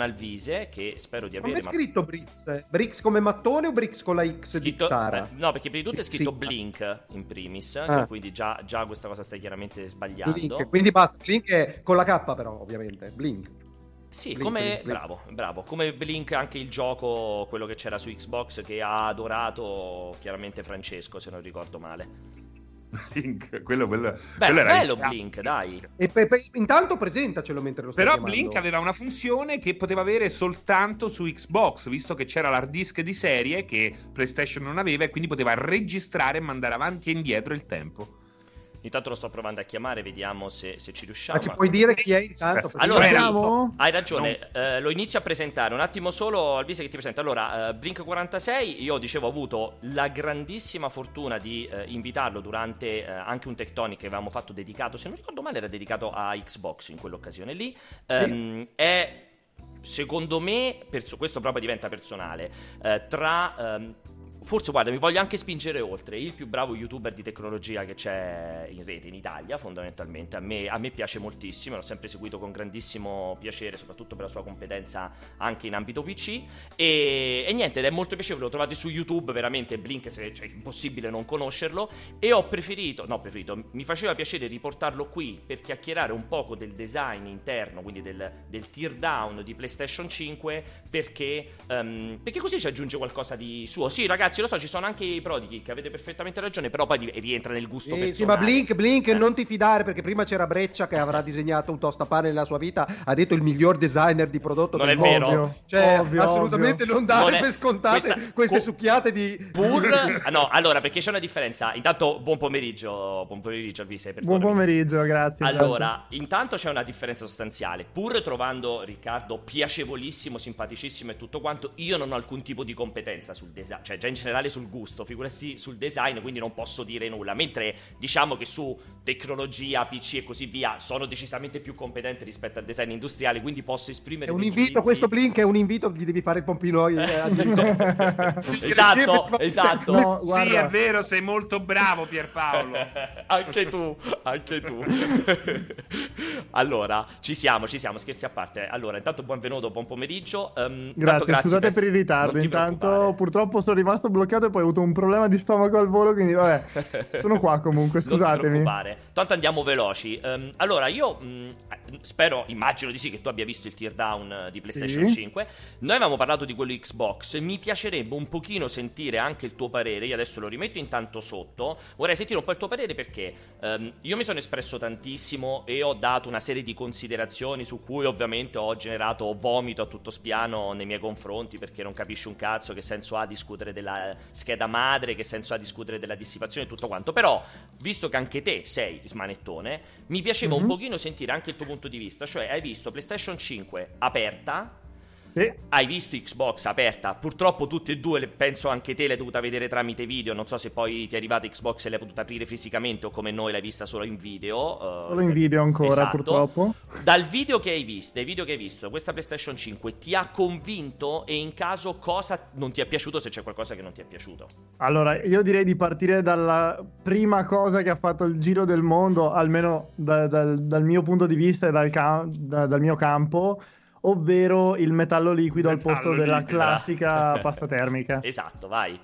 Alvise, che spero di avere. Come è scritto Brix? Brix come mattone o Brix con la X scritto, di Sara? No, perché prima di tutto è scritto Blink in primis, quindi già questa cosa stai chiaramente sbagliando. Blink, quindi basta, Blink è con la K però, ovviamente, Blink. Sì, Blink. Bravo, come Blink anche il gioco, quello che c'era su Xbox, che ha adorato chiaramente Francesco, se non ricordo male. Blink, quello era bello Blink, dai. E intanto presentacelo mentre lo stai chiamando. Però Blink aveva una funzione che poteva avere soltanto su Xbox, visto che c'era l'hard disk di serie che PlayStation non aveva, e quindi poteva registrare e mandare avanti e indietro il tempo. Intanto lo sto provando a chiamare, vediamo se ci riusciamo. Ma ci puoi dire chi è intanto? Allora, sì, hai ragione, lo inizio a presentare. Un attimo solo, Alvise, che ti presenta. Allora, Blink46, io dicevo, ho avuto la grandissima fortuna di invitarlo durante anche un Tectonic che avevamo fatto dedicato, se non ricordo male, era dedicato a Xbox in quell'occasione lì. È, secondo me, questo proprio diventa personale, tra... forse, guarda, mi voglio anche spingere oltre, il più bravo youtuber di tecnologia che c'è in rete in Italia, fondamentalmente. A me piace moltissimo, l'ho sempre seguito con grandissimo piacere, soprattutto per la sua competenza anche in ambito PC. E niente, ed è molto piacevole, lo trovate su YouTube, veramente Blink, cioè, impossibile non conoscerlo. E ho preferito, mi faceva piacere riportarlo qui per chiacchierare un poco del design interno, quindi del teardown di PlayStation 5, perché così ci aggiunge qualcosa di suo. Sì, ragazzi, lo so, ci sono anche i prodighi, che avete perfettamente ragione, però poi rientra nel gusto personale. Sì, ma Blink, non ti fidare, perché prima c'era Breccia che avrà disegnato un tostapane nella sua vita, ha detto il miglior designer di prodotto non del mondo. Non è vero. Ovvio, cioè, ovvio, assolutamente ovvio. Non dare per scontate queste succhiate di... No, allora, perché c'è una differenza. Intanto, buon pomeriggio Alvise. Buon pomeriggio, grazie. Allora, intanto c'è una differenza sostanziale. Pur trovando Riccardo piacevolissimo, simpaticissimo e tutto quanto, io non ho alcun tipo di competenza sul design, cioè già in generale sul gusto, figurati sul design, quindi non posso dire nulla, mentre diciamo che su tecnologia, PC e così via sono decisamente più competente rispetto al design industriale, quindi posso esprimere un invito giudizi. Questo Blink è un invito, gli devi fare il pompino esatto no, sì, è vero, sei molto bravo Pierpaolo. anche tu Allora ci siamo, scherzi a parte. Allora, intanto benvenuto, buon pomeriggio, grazie, scusate per il ritardo, intanto purtroppo sono rimasto bloccato e poi ho avuto un problema di stomaco al volo, quindi vabbè, sono qua comunque, scusatemi. Non ti preoccupare, tanto andiamo veloci. Allora io spero, immagino di sì, che tu abbia visto il teardown di PlayStation 5. Noi avevamo parlato di quello Xbox, mi piacerebbe un pochino sentire anche il tuo parere, io adesso lo rimetto intanto sotto, vorrei sentire un po' il tuo parere, perché io mi sono espresso tantissimo e ho dato una serie di considerazioni su cui ovviamente ho generato vomito a tutto spiano nei miei confronti, perché non capisci un cazzo, che senso ha discutere della scheda madre, che senso ha discutere della dissipazione e tutto quanto. Però, visto che anche te sei smanettone, mi piaceva un pochino sentire anche il tuo punto di vista, cioè hai visto PlayStation 5 aperta, sì. Hai visto Xbox aperta, purtroppo tutte e due, penso anche te l'hai dovuta vedere tramite video, non so se poi ti è arrivata Xbox e l'hai potuta aprire fisicamente o come noi l'hai vista solo in video. Solo in video ancora, esatto. Purtroppo dai video che hai visto questa PlayStation 5 ti ha convinto, e in caso cosa non ti è piaciuto, se c'è qualcosa che non ti è piaciuto? Allora io direi di partire dalla prima cosa che ha fatto il giro del mondo, almeno dal mio punto di vista e dal mio campo, ovvero il metallo liquido al posto della classica pasta termica. Esatto, vai.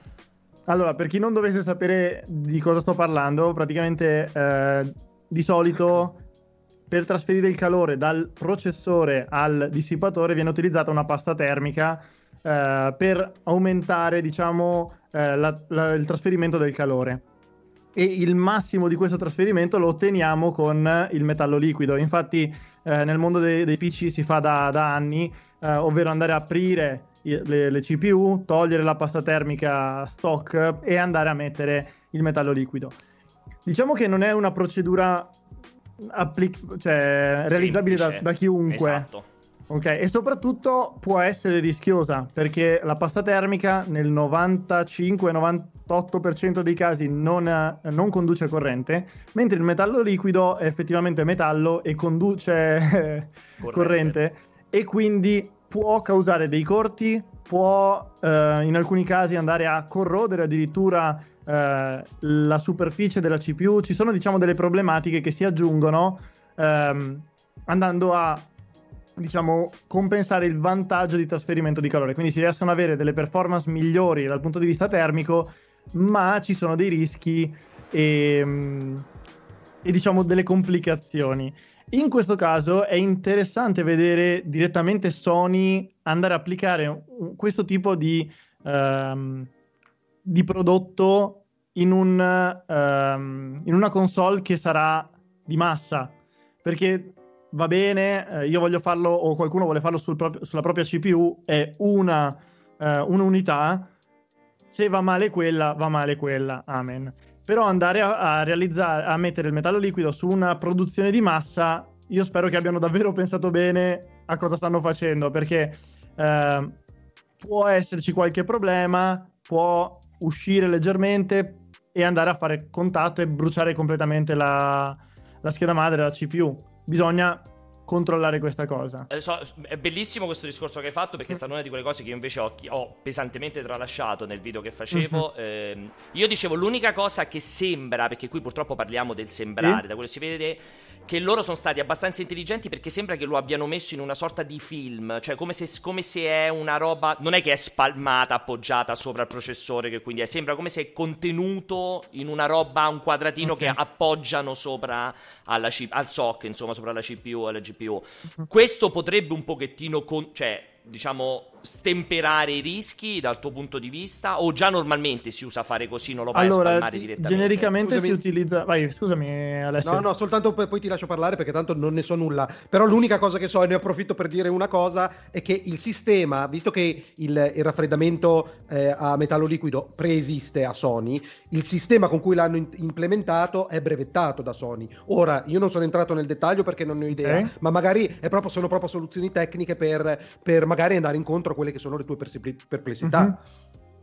Allora, per chi non dovesse sapere di cosa sto parlando, praticamente di solito per trasferire il calore dal processore al dissipatore viene utilizzata una pasta termica per aumentare, diciamo, il trasferimento del calore. E il massimo di questo trasferimento lo otteniamo con il metallo liquido. Infatti nel mondo dei PC si fa da anni, ovvero andare a aprire le CPU, togliere la pasta termica stock e andare a mettere il metallo liquido. Diciamo che non è una procedura realizzabile da chiunque. Esatto. Ok, e soprattutto può essere rischiosa, perché la pasta termica nel 95-98% dei casi non conduce corrente, mentre il metallo liquido è effettivamente metallo e conduce corrente, e quindi può causare dei corti, può in alcuni casi andare a corrodere addirittura la superficie della CPU. Ci sono, diciamo, delle problematiche che si aggiungono andando a, diciamo, compensare il vantaggio di trasferimento di calore, quindi si riescono ad avere delle performance migliori dal punto di vista termico, ma ci sono dei rischi e diciamo delle complicazioni. In questo caso è interessante vedere direttamente Sony andare a applicare questo tipo di prodotto in una console che sarà di massa, perché va bene, io voglio farlo o qualcuno vuole farlo sulla propria CPU, è un'unità, se va male quella, amen. Però andare a realizzare, a mettere il metallo liquido su una produzione di massa, io spero che abbiano davvero pensato bene a cosa stanno facendo, perché può esserci qualche problema, può uscire leggermente e andare a fare contatto e bruciare completamente la scheda madre, la CPU. Bisogna controllare questa cosa. È bellissimo questo discorso che hai fatto, perché è stata una di quelle cose che io invece ho pesantemente tralasciato nel video che facevo. Io dicevo, l'unica cosa che sembra, perché qui purtroppo parliamo del sembrare, da quello che si vede, che loro sono stati abbastanza intelligenti, perché sembra che lo abbiano messo in una sorta di film, cioè come se è una roba, non è che è spalmata, appoggiata sopra il processore, che quindi sembra come se è contenuto in una roba, un quadratino che appoggiano sopra alla al SoC, insomma, sopra la CPU, alla GPU. Questo potrebbe un pochettino diciamo stemperare i rischi dal tuo punto di vista, o già normalmente si usa fare così, non lo vai a spalmare direttamente? Genericamente si utilizza. Vai, scusami Alessio. No, soltanto poi ti lascio parlare, perché tanto non ne so nulla. Però l'unica cosa che so, e ne approfitto per dire una cosa, è che il sistema, visto che il raffreddamento a metallo liquido preesiste a Sony, il sistema con cui l'hanno implementato è brevettato da Sony. Ora, io non sono entrato nel dettaglio perché non ne ho idea, ma magari sono proprio soluzioni tecniche per magari andare incontro a quelle che sono le tue perplessità.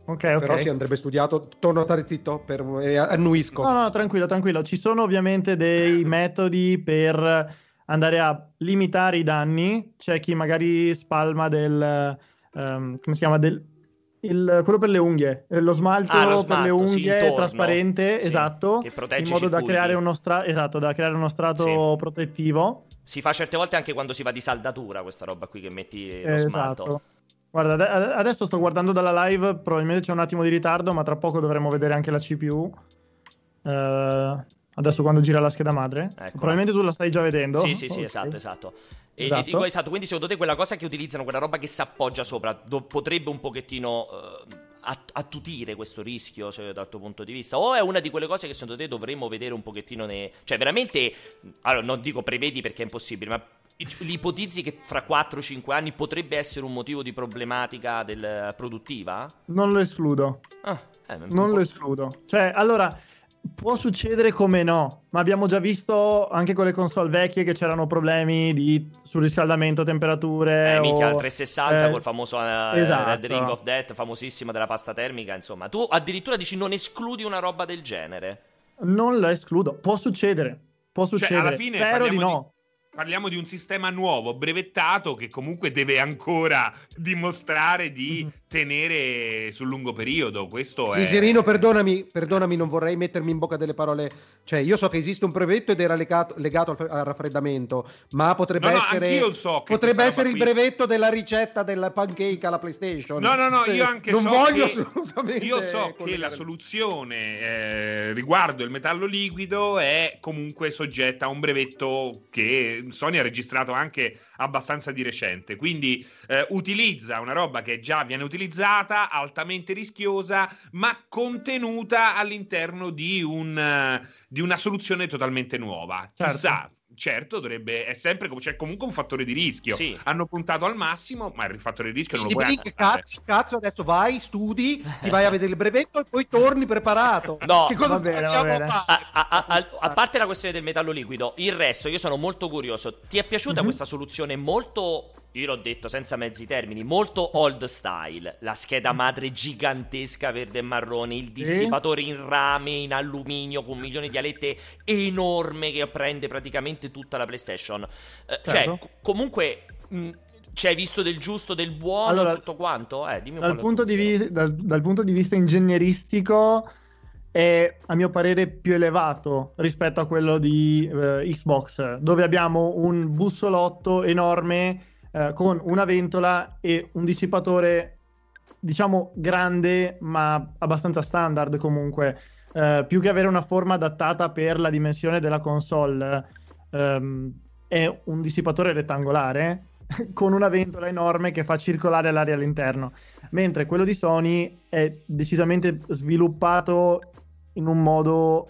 Okay. Però si andrebbe studiato. Torno a stare zitto e annuisco. No, tranquillo. Ci sono ovviamente dei metodi per andare a limitare i danni. C'è chi magari spalma come si chiama? Quello per le unghie, lo smalto, per le unghie, intorno, trasparente, esatto, che protegge in modo da creare uno strato protettivo. Si fa certe volte anche quando si va di saldatura, questa roba qui, che metti lo smalto. Guarda, adesso sto guardando dalla live, probabilmente c'è un attimo di ritardo, ma tra poco dovremo vedere anche la CPU. Adesso quando gira la scheda madre, ecco. Probabilmente tu la stai già vedendo. Sì, okay. Esatto. E dico, quindi secondo te quella cosa che utilizzano, quella roba che si appoggia sopra, potrebbe un pochettino attutire questo rischio, cioè, dal tuo punto di vista, o è una di quelle cose che secondo te dovremmo vedere un pochettino cioè veramente, allora non dico prevedi perché è impossibile, ma l'ipotizzi che fra 4-5 anni potrebbe essere un motivo di problematica produttiva? Non lo escludo. Lo escludo. Cioè, allora, può succedere, come no, ma abbiamo già visto anche con le console vecchie che c'erano problemi di surriscaldamento, temperature. Minchia, 360 col famoso Red Ring of Death, famosissima, della pasta termica, insomma. Tu addirittura dici non escludi una roba del genere? Non la escludo, può succedere. Cioè, alla fine spero di no. Parliamo di un sistema nuovo, brevettato, che comunque deve ancora dimostrare di tenere sul lungo periodo. Questo è... Serino, perdonami, non vorrei mettermi in bocca delle parole. Cioè, io so che esiste un brevetto ed era legato al raffreddamento, ma potrebbe essere... Anch'io so che potrebbe essere il brevetto della ricetta del pancake alla PlayStation. No, io anche non so voglio che... assolutamente... Io so che la soluzione riguardo il metallo liquido è comunque soggetta a un brevetto che Sony ha registrato anche abbastanza di recente, quindi utilizza una roba che già viene utilizzata, altamente rischiosa, ma contenuta all'interno di una soluzione totalmente nuova. Chissà, certo, dovrebbe, è sempre, c'è comunque un fattore di rischio. Sì. Hanno puntato al massimo, ma il fattore di rischio non lo puoi anche fare. Cazzo, adesso vai, studi, ti vai a vedere il brevetto e poi torni preparato. No, che cosa facciamo fare? A parte la questione del metallo liquido, il resto io sono molto curioso. Ti è piaciuta questa soluzione molto... Io l'ho detto senza mezzi termini, molto old style, la scheda madre gigantesca verde e marrone, il dissipatore in rame, in alluminio, con milioni di alette, enorme, che prende praticamente tutta la PlayStation. Certo. Cioè, comunque, c'hai visto del giusto, del buono, allora, tutto quanto? Dimmi un po' dal punto di vista ingegneristico è, a mio parere, più elevato rispetto a quello di Xbox, dove abbiamo un bussolotto enorme con una ventola e un dissipatore, diciamo, grande ma abbastanza standard comunque, più che avere una forma adattata per la dimensione della console. È un dissipatore rettangolare con una ventola enorme che fa circolare l'aria all'interno, mentre quello di Sony è decisamente sviluppato in un modo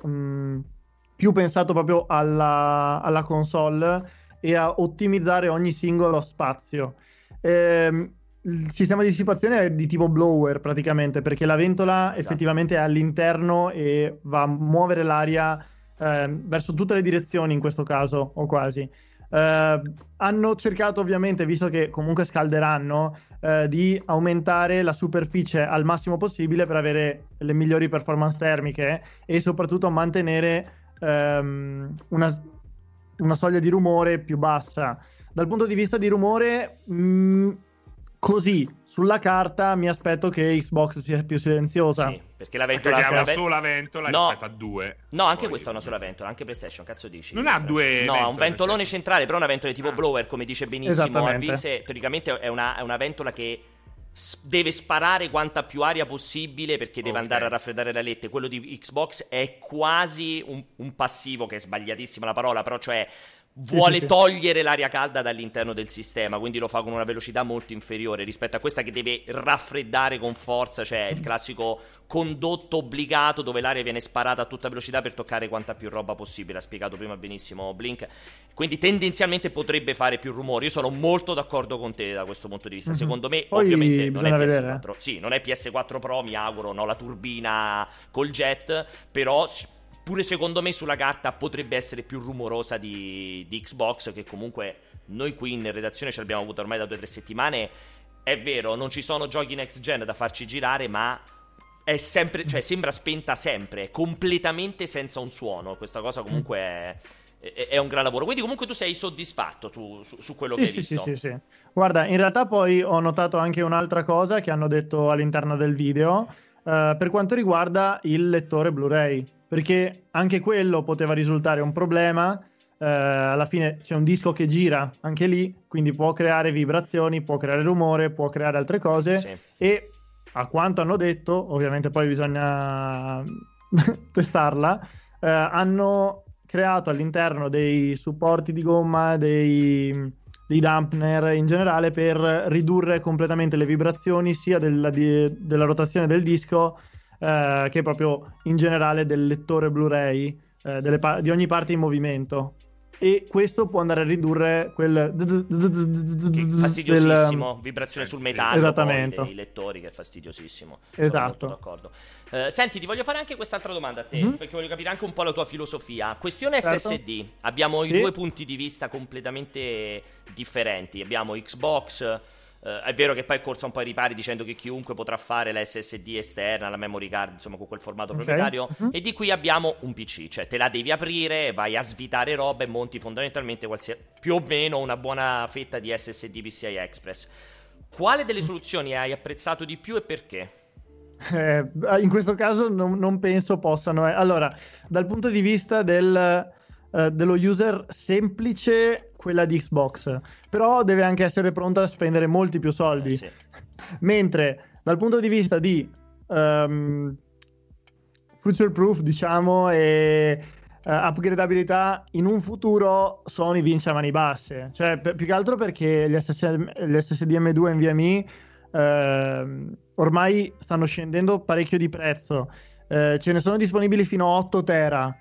più pensato proprio alla console e a ottimizzare ogni singolo spazio. Il sistema di dissipazione è di tipo blower praticamente, perché la ventola effettivamente è all'interno e va a muovere l'aria verso tutte le direzioni, in questo caso, o quasi. Hanno cercato, ovviamente, visto che comunque scalderanno, di aumentare la superficie al massimo possibile per avere le migliori performance termiche e soprattutto mantenere una soglia di rumore più bassa. Dal punto di vista di rumore, così sulla carta mi aspetto che Xbox sia più silenziosa. Sì, perché la ventola è una sola ventola, no, rispetto a due. No, anche poi questa è una sola ventola, anche PlayStation, cazzo dici? Non ha due. No, ha un ventolone centrale, però una ventola tipo blower, come dice benissimo Alvise. Teoricamente è una ventola che deve sparare quanta più aria possibile perché deve andare a raffreddare la lette. Quello di Xbox è quasi un passivo, che è sbagliatissima la parola, però cioè vuole togliere l'aria calda dall'interno del sistema, quindi lo fa con una velocità molto inferiore rispetto a questa che deve raffreddare con forza, cioè il classico condotto obbligato dove l'aria viene sparata a tutta velocità per toccare quanta più roba possibile. Ha spiegato prima benissimo Blink, quindi tendenzialmente potrebbe fare più rumore. Io sono molto d'accordo con te da questo punto di vista. Secondo me poi, ovviamente non è PS4, non è PS4 Pro, mi auguro, no, la turbina col jet, però pure secondo me sulla carta potrebbe essere più rumorosa di Xbox, che comunque noi qui in redazione ce l'abbiamo avuta ormai da 2 o 3 settimane. È vero, non ci sono giochi next gen da farci girare, ma è sempre, cioè sembra spenta sempre, completamente senza un suono. Questa cosa comunque è un gran lavoro. Quindi comunque tu sei soddisfatto su quello che hai visto. Sì. Guarda, in realtà poi ho notato anche un'altra cosa che hanno detto all'interno del video, per quanto riguarda il lettore Blu-ray, perché anche quello poteva risultare un problema. Alla fine c'è un disco che gira anche lì, quindi può creare vibrazioni, può creare rumore, può creare altre cose. Sì. E a quanto hanno detto, ovviamente poi bisogna testarla, hanno creato all'interno dei supporti di gomma, dei dampener in generale, per ridurre completamente le vibrazioni sia della rotazione del disco, che proprio in generale del lettore Blu-ray, di ogni parte in movimento, e questo può andare a ridurre quel fastidiosissimo vibrazione sul metallo dei lettori, che è fastidiosissimo. Esatto. Sono molto d'accordo. Senti, ti voglio fare anche quest'altra domanda a te, perché voglio capire anche un po' la tua filosofia. Questione SSD, abbiamo i 2 punti di vista completamente differenti. Abbiamo Xbox. È vero che poi è corso un po' ai ripari dicendo che chiunque potrà fare la SSD esterna, la memory card, insomma con quel formato proprietario, e di qui abbiamo un PC, cioè te la devi aprire, vai a svitare roba e monti fondamentalmente più o meno una buona fetta di SSD PCI Express. Quale delle soluzioni hai apprezzato di più e perché? In questo caso non penso possano. Allora, dal punto di vista dello user semplice, quella di Xbox, però deve anche essere pronta a spendere molti più soldi, mentre dal punto di vista di future proof, diciamo, e upgradabilità in un futuro, Sony vince a mani basse, cioè più che altro perché gli SSD M2 NVMe ormai stanno scendendo parecchio di prezzo, ce ne sono disponibili fino a 8 tera.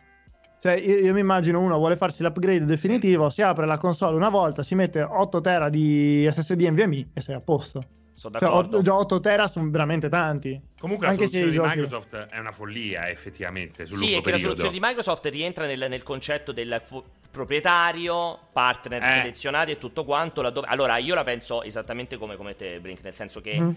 Cioè io mi immagino, uno vuole farsi l'upgrade definitivo, si apre la console una volta, si mette 8 tera di SSD NVMe e sei a posto. Sono d'accordo. Già 8 tera sono veramente tanti. Comunque anche la soluzione di Microsoft è una follia, effettivamente, sul lungo periodo. Sì, è che la soluzione di Microsoft rientra nel concetto del proprietario, partner selezionati e tutto quanto. Allora io la penso esattamente come te, Brink, nel senso che...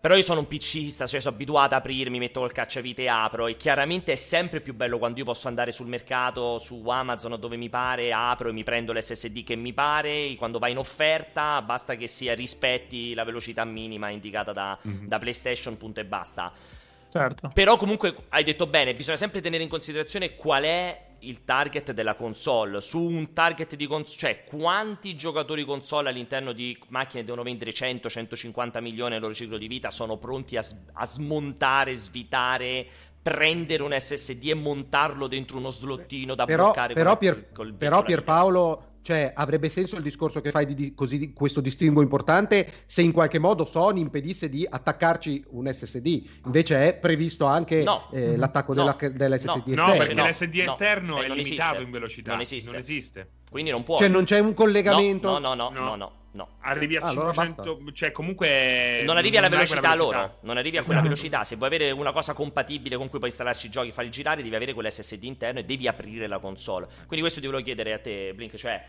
Però io sono un PCista, cioè sono abituato ad aprirmi, metto col cacciavite e apro, e chiaramente è sempre più bello quando io posso andare sul mercato, su Amazon o dove mi pare, apro e mi prendo l'SSD che mi pare, quando va in offerta basta che rispetti la velocità minima indicata da PlayStation, punto e basta. Certo. Però comunque hai detto bene, bisogna sempre tenere in considerazione qual è il target della console. Su un target di console, cioè quanti giocatori console all'interno di macchine devono vendere 100-150 milioni nel loro ciclo di vita, sono pronti a smontare, svitare, prendere un SSD e montarlo dentro uno slottino da bloccare. Però Pierpaolo, cioè, avrebbe senso il discorso che fai di questo distinguo importante se in qualche modo Sony impedisse di attaccarci un SSD. Invece è previsto anche l'attacco dell'SSD esterno. No, perché l'SSD esterno è limitato in velocità. Non esiste. Quindi non può. Cioè non c'è un collegamento. No. Arrivi a 500, allora cioè comunque non arrivi alla velocità loro, non arrivi a quella velocità. Se vuoi avere una cosa compatibile con cui puoi installarci i giochi e farli girare, devi avere quell'SSD interno e devi aprire la console. Quindi questo ti volevo chiedere a te, Blink, cioè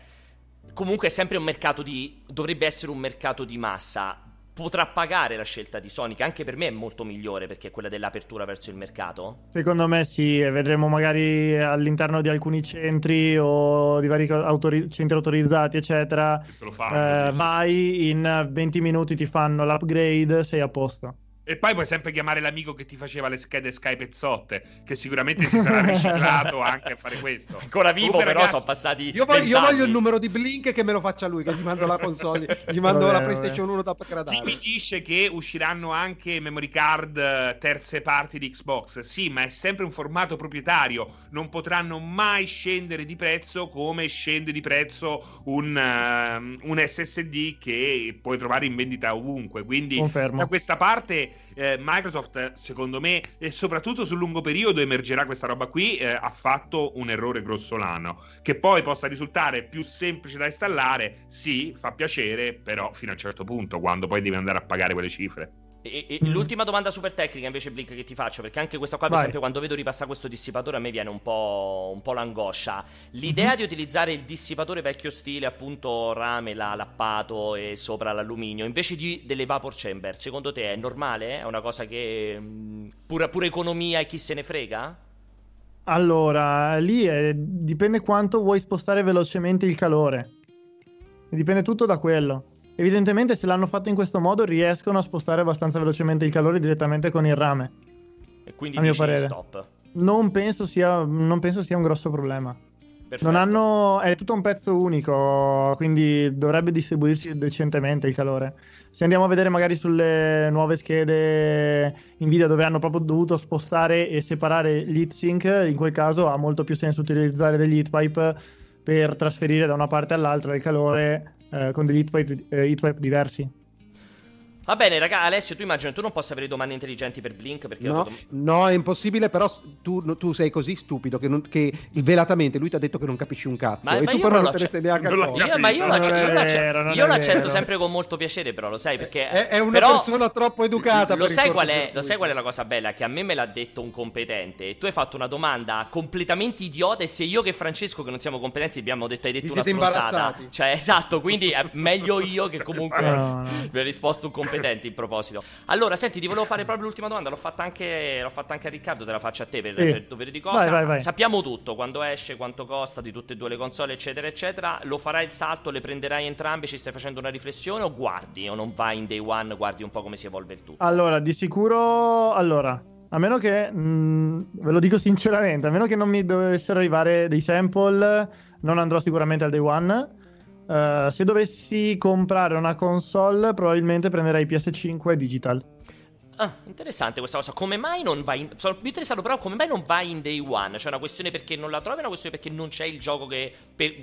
comunque è sempre un mercato dovrebbe essere un mercato di massa. potrà pagare la scelta di Sony, che anche per me è molto migliore, perché è quella dell'apertura verso il mercato? Secondo me sì, vedremo magari all'interno di alcuni centri o di vari centri autorizzati eccetera, vai in 20 minuti ti fanno l'upgrade, sei a posto. E poi puoi sempre chiamare l'amico che ti faceva le schede Sky pezzotte, che sicuramente si sarà riciclato anche a fare questo. Ancora vivo, comunque, però ragazzi, sono passati. Io voglio il numero di Blink che me lo faccia lui, che gli mando la console, gli mando la PlayStation 1 da upgradare. Chi mi dice che usciranno anche memory card terze parti di Xbox? Sì, ma è sempre un formato proprietario, non potranno mai scendere di prezzo come scende di prezzo un SSD che puoi trovare in vendita ovunque. Quindi confermo. Da questa parte Microsoft, secondo me, e soprattutto sul lungo periodo emergerà questa roba qui, ha fatto un errore grossolano. Che poi possa risultare più semplice da installare, sì, fa piacere, però fino a un certo punto, quando poi devi andare a pagare quelle cifre. E l'ultima domanda super tecnica invece, Blink, che ti faccio, perché anche questa qua, per esempio, quando vedo ripassare questo dissipatore a me viene un po' l'angoscia. L'idea di utilizzare il dissipatore vecchio stile, appunto rame, lappato e sopra l'alluminio, invece delle vapor chamber, secondo te è normale? È una cosa che pura economia e chi se ne frega? Allora, lì dipende quanto vuoi spostare velocemente il calore, dipende tutto da quello. Evidentemente se l'hanno fatto in questo modo riescono a spostare abbastanza velocemente il calore direttamente con il rame. E quindi a mio parere stop. Non penso sia un grosso problema. Perfetto. È tutto un pezzo unico, quindi dovrebbe distribuirsi decentemente il calore. Se andiamo a vedere magari sulle nuove schede Nvidia, dove hanno proprio dovuto spostare e separare gli heat sink, in quel caso ha molto più senso utilizzare degli heat pipe per trasferire da una parte all'altra il calore con degli heatpipe diversi. Va bene, raga. Alessio, tu immagino tu non possa avere domande intelligenti per Blink, perché no, è impossibile. Però tu sei così stupido che velatamente lui ti ha detto che non capisci un cazzo, ma, e ma tu però non te ne sei neanche accorto. Io l'accetto sempre con molto piacere, però lo sai, perché è una persona troppo educata. Lo sai qual è la cosa bella? Che a me l'ha detto un competente, e tu hai fatto una domanda completamente idiota, e sia io che Francesco, che non siamo competenti, abbiamo detto hai detto una stronzata. Cioè, esatto, quindi è meglio io che comunque mi ha risposto un competente in proposito. Allora, senti, ti volevo fare proprio l'ultima domanda, l'ho fatta anche a Riccardo, te la faccio a te per dovere di cosa. Vai. Sappiamo tutto, quando esce, quanto costa, di tutte e due le console, eccetera eccetera. Lo farai il salto, le prenderai entrambe, ci stai facendo una riflessione, o guardi, o non vai in day one, guardi un po' come si evolve il tutto? Allora, di sicuro, a meno che ve lo dico sinceramente, a meno che non mi dovessero arrivare dei sample, non andrò sicuramente al day one. Se dovessi comprare una console, probabilmente prenderei PS5 digital. Ah, interessante questa cosa. Come mai non vai in... Sono più interessato però come mai non vai in day one. Cioè, una questione perché non la trovi, una questione perché non c'è il gioco che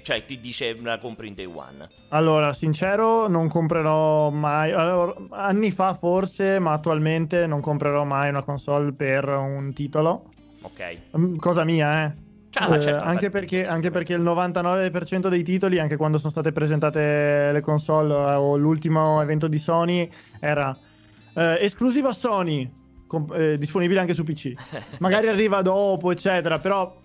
cioè ti dice la compri in day one. Allora, sincero, non comprerò mai. Allora, anni fa forse, ma attualmente non comprerò mai una console per un titolo. Ok. Cosa mia, certo, anche perché il 99% dei titoli, anche quando sono state presentate le console o l'ultimo evento di Sony, era esclusiva Sony, disponibile anche su PC. Magari arriva dopo, eccetera, però...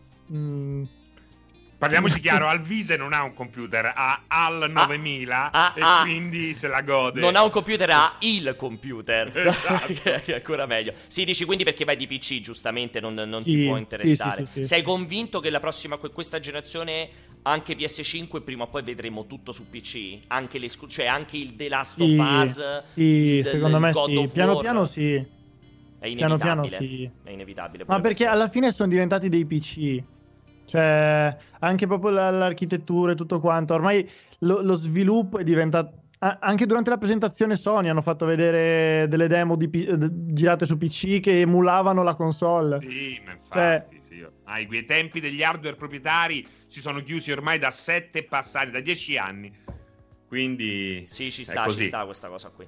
Parliamoci chiaro, Alvise non ha un computer, ha Al 9000 e quindi se la gode. Non ha un computer, ha il computer, esatto. Che è ancora meglio. Sì, dici quindi perché vai di PC, giustamente, non sì, ti può interessare. Sì. Sei convinto che la prossima, questa generazione, anche PS5, prima o poi vedremo tutto su PC? Anche cioè anche il The Last of Us? Sì, secondo me sì, piano sì. È inevitabile. Ma perché alla fine sono diventati dei PC. Cioè, anche proprio l'architettura e tutto quanto. Ormai lo sviluppo è diventato... Anche durante la presentazione Sony hanno fatto vedere delle demo girate su PC che emulavano la console. Sì, ma infatti, cioè... sì. I tempi degli hardware proprietari si sono chiusi ormai da 7 passati, da 10 anni. Quindi... Sì, ci sta questa cosa qui.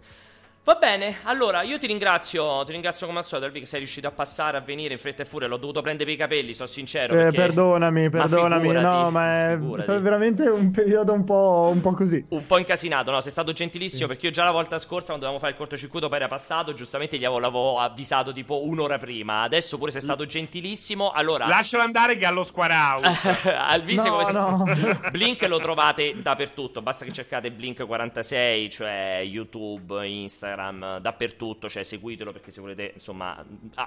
Va bene, allora io ti ringrazio come al solito, Alvi, che sei riuscito a passare, a venire in fretta e furia. L'ho dovuto prendere per i capelli, sono sincero, perché... Perdonami, ma è stato veramente un periodo un po' così, un po' incasinato, no? Sei stato gentilissimo, sì. Perché io già la volta scorsa, quando dovevamo fare il cortocircuito, poi era passato, giustamente gli avevo avvisato tipo un'ora prima. Adesso pure sei stato gentilissimo, allora... Lascialo andare che allo squarao. Alvise Blink lo trovate dappertutto, basta che cercate Blink46, cioè YouTube, Instagram, Instagram, dappertutto, cioè seguitelo perché se volete insomma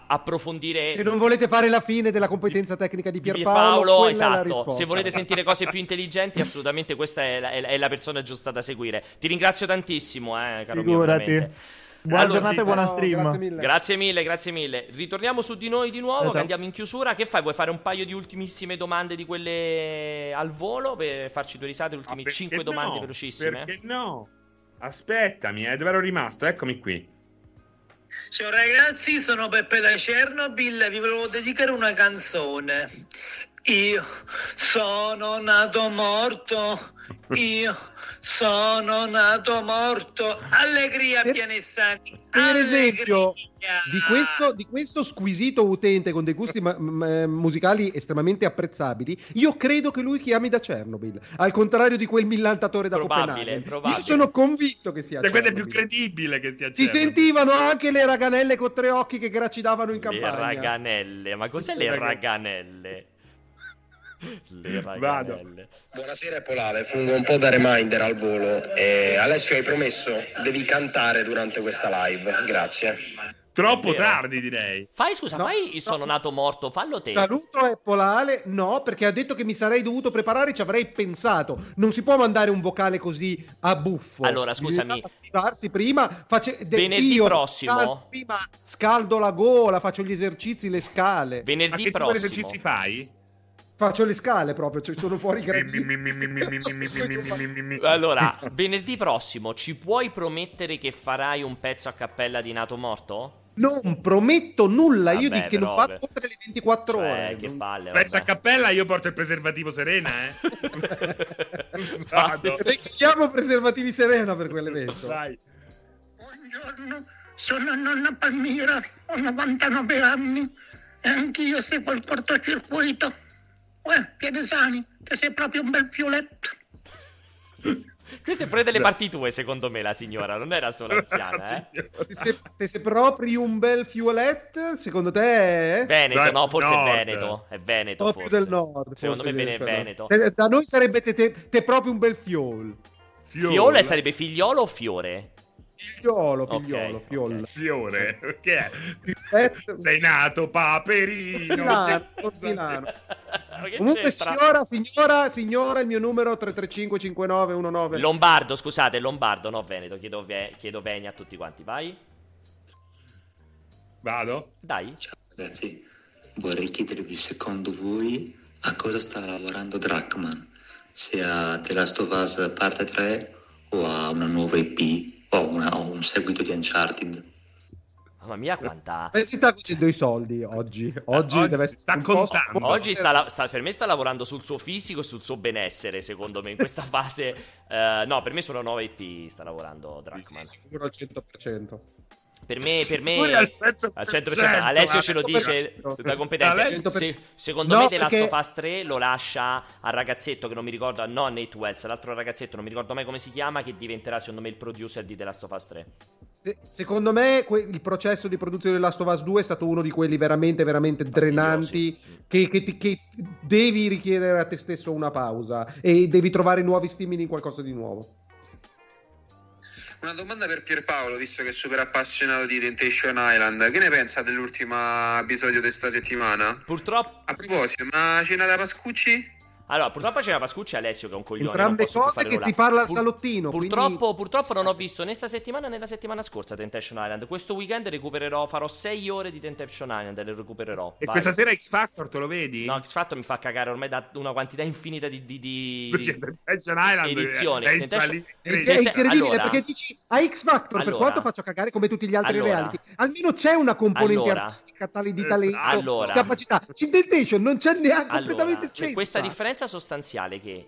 approfondire, se non volete fare la fine della competenza tecnica di Pierpaolo, esatto, se volete sentire cose più intelligenti assolutamente questa è la persona giusta da seguire. Ti ringrazio tantissimo, caro mio, veramente. Buona giornata e buona stream. Grazie mille. Ritorniamo su di noi di nuovo, che andiamo in chiusura. Che fai? Vuoi fare un paio di ultimissime domande di quelle al volo per farci due risate? Ultime 5 domande velocissime. Perché no? Aspettami, è davvero rimasto. Eccomi qui. Ciao ragazzi, sono Peppe da Chernobyl. Vi volevo dedicare una canzone. Io sono nato morto, allegria pianessani, per esempio, di questo squisito utente con dei gusti musicali estremamente apprezzabili, io credo che lui chiami da Chernobyl, al contrario di quel millantatore da Copenaghen. Io sono convinto che sia Chernobyl. Questo è più credibile che sia Chernobyl. Si sentivano anche le raganelle con tre occhi che gracidavano in campagna. Le raganelle, ma cos'è le raganelle? Vado. Buonasera Polale, fungo un po' da reminder al volo e Alessio, hai promesso devi cantare durante questa live, grazie. Troppo tardi direi. Fai sono nato morto, fallo te. Saluto a Polale, no, perché ha detto che mi sarei dovuto preparare, ci avrei pensato. Non si può mandare un vocale così a buffo. Allora scusami, prima venerdì prossimo prima scaldo la gola, faccio gli esercizi, le scale. Venerdì ma prossimo. Che esercizi fai? Faccio le scale proprio, cioè sono fuori Allora, venerdì prossimo ci puoi promettere che farai un pezzo a cappella di Nato Morto? Non prometto nulla, vabbè, io dico che non faccio oltre le 24 ore. Che palle, pezzo a cappella, io porto il preservativo Serena, Chiamo preservativi Serena per quell'evento. Vai. Buongiorno, sono nonna Palmira, ho 99 anni e anch'io seguo il cortocircuito. Piedesani, che sei proprio un bel fioletto. Questa è pure delle parti tue, secondo me, la signora. Non era solo anziana, Se proprio un bel fioletto, secondo te è... Veneto, dai, no, forse nord. È Veneto, proprio forse. Del nord. Secondo me è Veneto. Da noi sarebbe te proprio un bel fiol. Fiole sarebbe figliolo o fiore? Figliolo. Fiore, perché è? Sei nato Paperino. Milano. Comunque signora, il mio numero 3355919. Lombardo, scusate, Lombardo, no Veneto, chiedo venia a tutti quanti, vai. Vado? Dai. Ciao ragazzi, vorrei chiedervi secondo voi a cosa sta lavorando Drachman, se a The Last of Us parte 3 o a una nuova IP o un seguito di Uncharted. Mamma mia quanta... si sta facendo i soldi oggi deve essere sta contando. Oggi per me sta lavorando sul suo fisico e sul suo benessere, secondo me, in questa fase. No, per me sulla nuova IP sta lavorando Drachman. Sicuro al 100%. Per me al 100%. Alessio ce lo dice da competente. Secondo me The Last of Us 3 lo lascia al ragazzetto che non mi ricordo, no, Nate Wells, l'altro ragazzetto, non mi ricordo mai come si chiama, che diventerà secondo me il producer di The Last of Us 3. Secondo me il processo di produzione di Last of Us 2 è stato uno di quelli veramente veramente drenanti, sì. Che devi richiedere a te stesso una pausa e devi trovare nuovi stimoli in qualcosa di nuovo. Una domanda per Pierpaolo, visto che è super appassionato di Temptation Island, che ne pensa dell'ultimo episodio di sta settimana? Purtroppo. A proposito, ma cena da Pascucci? Allora, purtroppo c'è la Pascuccia, Alessio, che è un coglione. Entrambe cose che si parla al salottino. Purtroppo non ho visto né sta settimana né la settimana scorsa Temptation Island. Questo weekend farò 6 ore di Temptation Island e le recupererò. E questa sera X-Factor te lo vedi? No, X-Factor mi fa cagare ormai da una quantità infinita di Temptation Island edizioni. È incredibile, perché dici a X-Factor, per quanto faccio cagare come tutti gli altri reality, almeno c'è una componente artistica tale di talento, di capacità. In Temptation non c'è neanche completamente senso. Questa differenza sostanziale che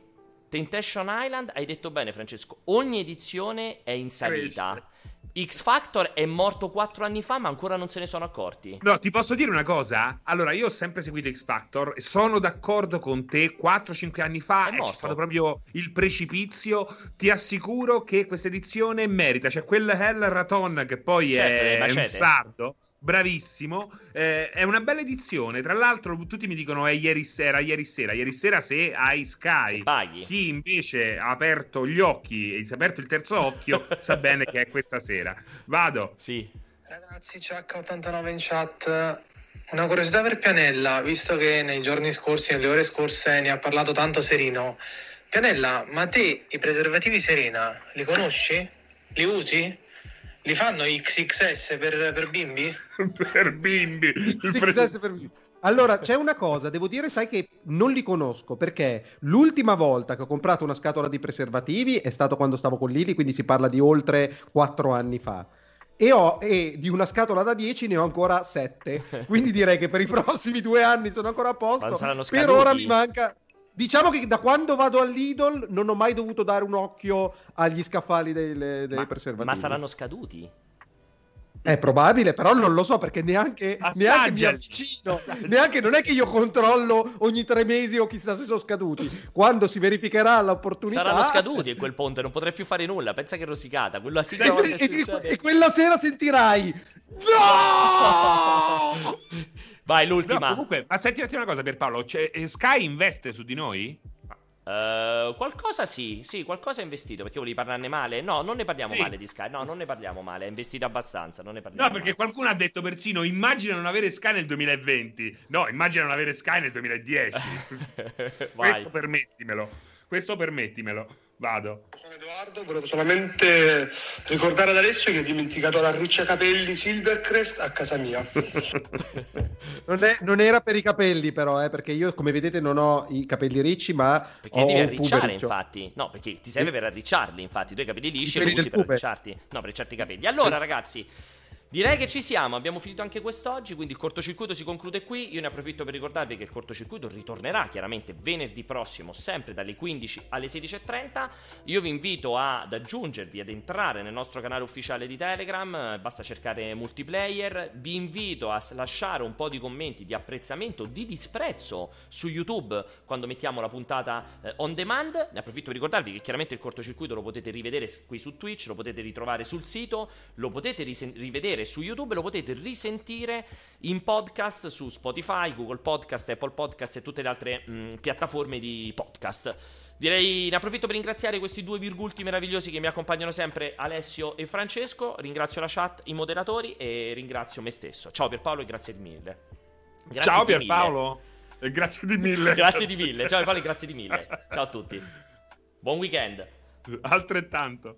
Temptation Island, hai detto bene Francesco, ogni edizione è in salita. X-Factor è morto 4 anni fa, ma ancora non se ne sono accorti. No, ti posso dire una cosa? Allora, io ho sempre seguito X-Factor e sono d'accordo con te, 4-5 anni fa è stato proprio il precipizio. Ti assicuro che questa edizione merita, c'è quel Hell Raton che poi è un sardo. Bravissimo, è una bella edizione. Tra l'altro tutti mi dicono è ieri sera se hai Sky. Se chi invece ha aperto gli occhi e si è aperto il terzo occhio sa bene che è questa sera. Vado. Sì. Ragazzi, c'è H89 in chat. Una curiosità per Pianella, visto che nei giorni scorsi, nelle ore scorse ne ha parlato tanto Serino. Pianella, ma te i preservativi Serena li conosci? Li usi? Li fanno XXS per bimbi? Per bimbi. XXS per bimbi. Allora, c'è una cosa, devo dire, sai che non li conosco, perché l'ultima volta che ho comprato una scatola di preservativi è stato quando stavo con Lili, quindi si parla di oltre 4 anni fa. E di una scatola da 10 ne ho ancora 7, quindi direi che per i prossimi 2 anni sono ancora a posto. Per ora mi manca... Diciamo che da quando vado al Lidl non ho mai dovuto dare un occhio agli scaffali dei preservativi. Ma saranno scaduti? È probabile, però non lo so, perché neanche mi avvicino. Neanche, non è che io controllo ogni 3 mesi o chissà se sono scaduti. Quando si verificherà l'opportunità... Saranno scaduti, e quel ponte non potrai più fare nulla. Pensa che rosicata. E quella sera sentirai... No! Vai, l'ultima. No, comunque, ma senti una cosa, Pierpaolo, Sky investe su di noi? Qualcosa sì, qualcosa è investito, perché volevi parlarne male? No, non ne parliamo male di Sky, no, non ne parliamo male, è investito abbastanza, non ne parliamo male. Qualcuno ha detto persino, immagina non avere Sky nel 2020, no, immagina non avere Sky nel 2010, questo permettimelo. Vado. Sono Edoardo, volevo solamente ricordare ad Alessio che ho dimenticato l'arricciacapelli Silvercrest a casa mia. Non era per i capelli però, perché io, come vedete, non ho i capelli ricci, ma perché ho devi arricciare, infatti. No, perché ti serve per arricciarli, infatti. Tu hai i capelli lisci e li usi per arricciarti. No, per arricciarti i capelli. Allora, ragazzi, direi che ci siamo, abbiamo finito anche quest'oggi, quindi il cortocircuito si conclude qui. Io ne approfitto per ricordarvi che il cortocircuito ritornerà chiaramente venerdì prossimo, sempre dalle 15 alle 16.30. Io vi invito ad aggiungervi, ad entrare nel nostro canale ufficiale di Telegram, basta cercare Multiplayer. Vi invito a lasciare un po' di commenti di apprezzamento, di disprezzo su YouTube quando mettiamo la puntata on demand. Ne approfitto per ricordarvi che chiaramente il cortocircuito lo potete rivedere qui su Twitch, lo potete ritrovare sul sito, lo potete rivedere su YouTube, lo potete risentire in podcast su Spotify, Google Podcast, Apple Podcast e tutte le altre piattaforme di podcast. Direi, ne approfitto per ringraziare questi due virgulti meravigliosi che mi accompagnano sempre, Alessio e Francesco. Ringrazio la chat, i moderatori, e ringrazio me stesso. Ciao Pierpaolo e grazie mille. Ciao Pierpaolo e grazie di mille. Grazie di mille. Ciao Pierpaolo e grazie di mille. Ciao a tutti. Buon weekend. Altrettanto.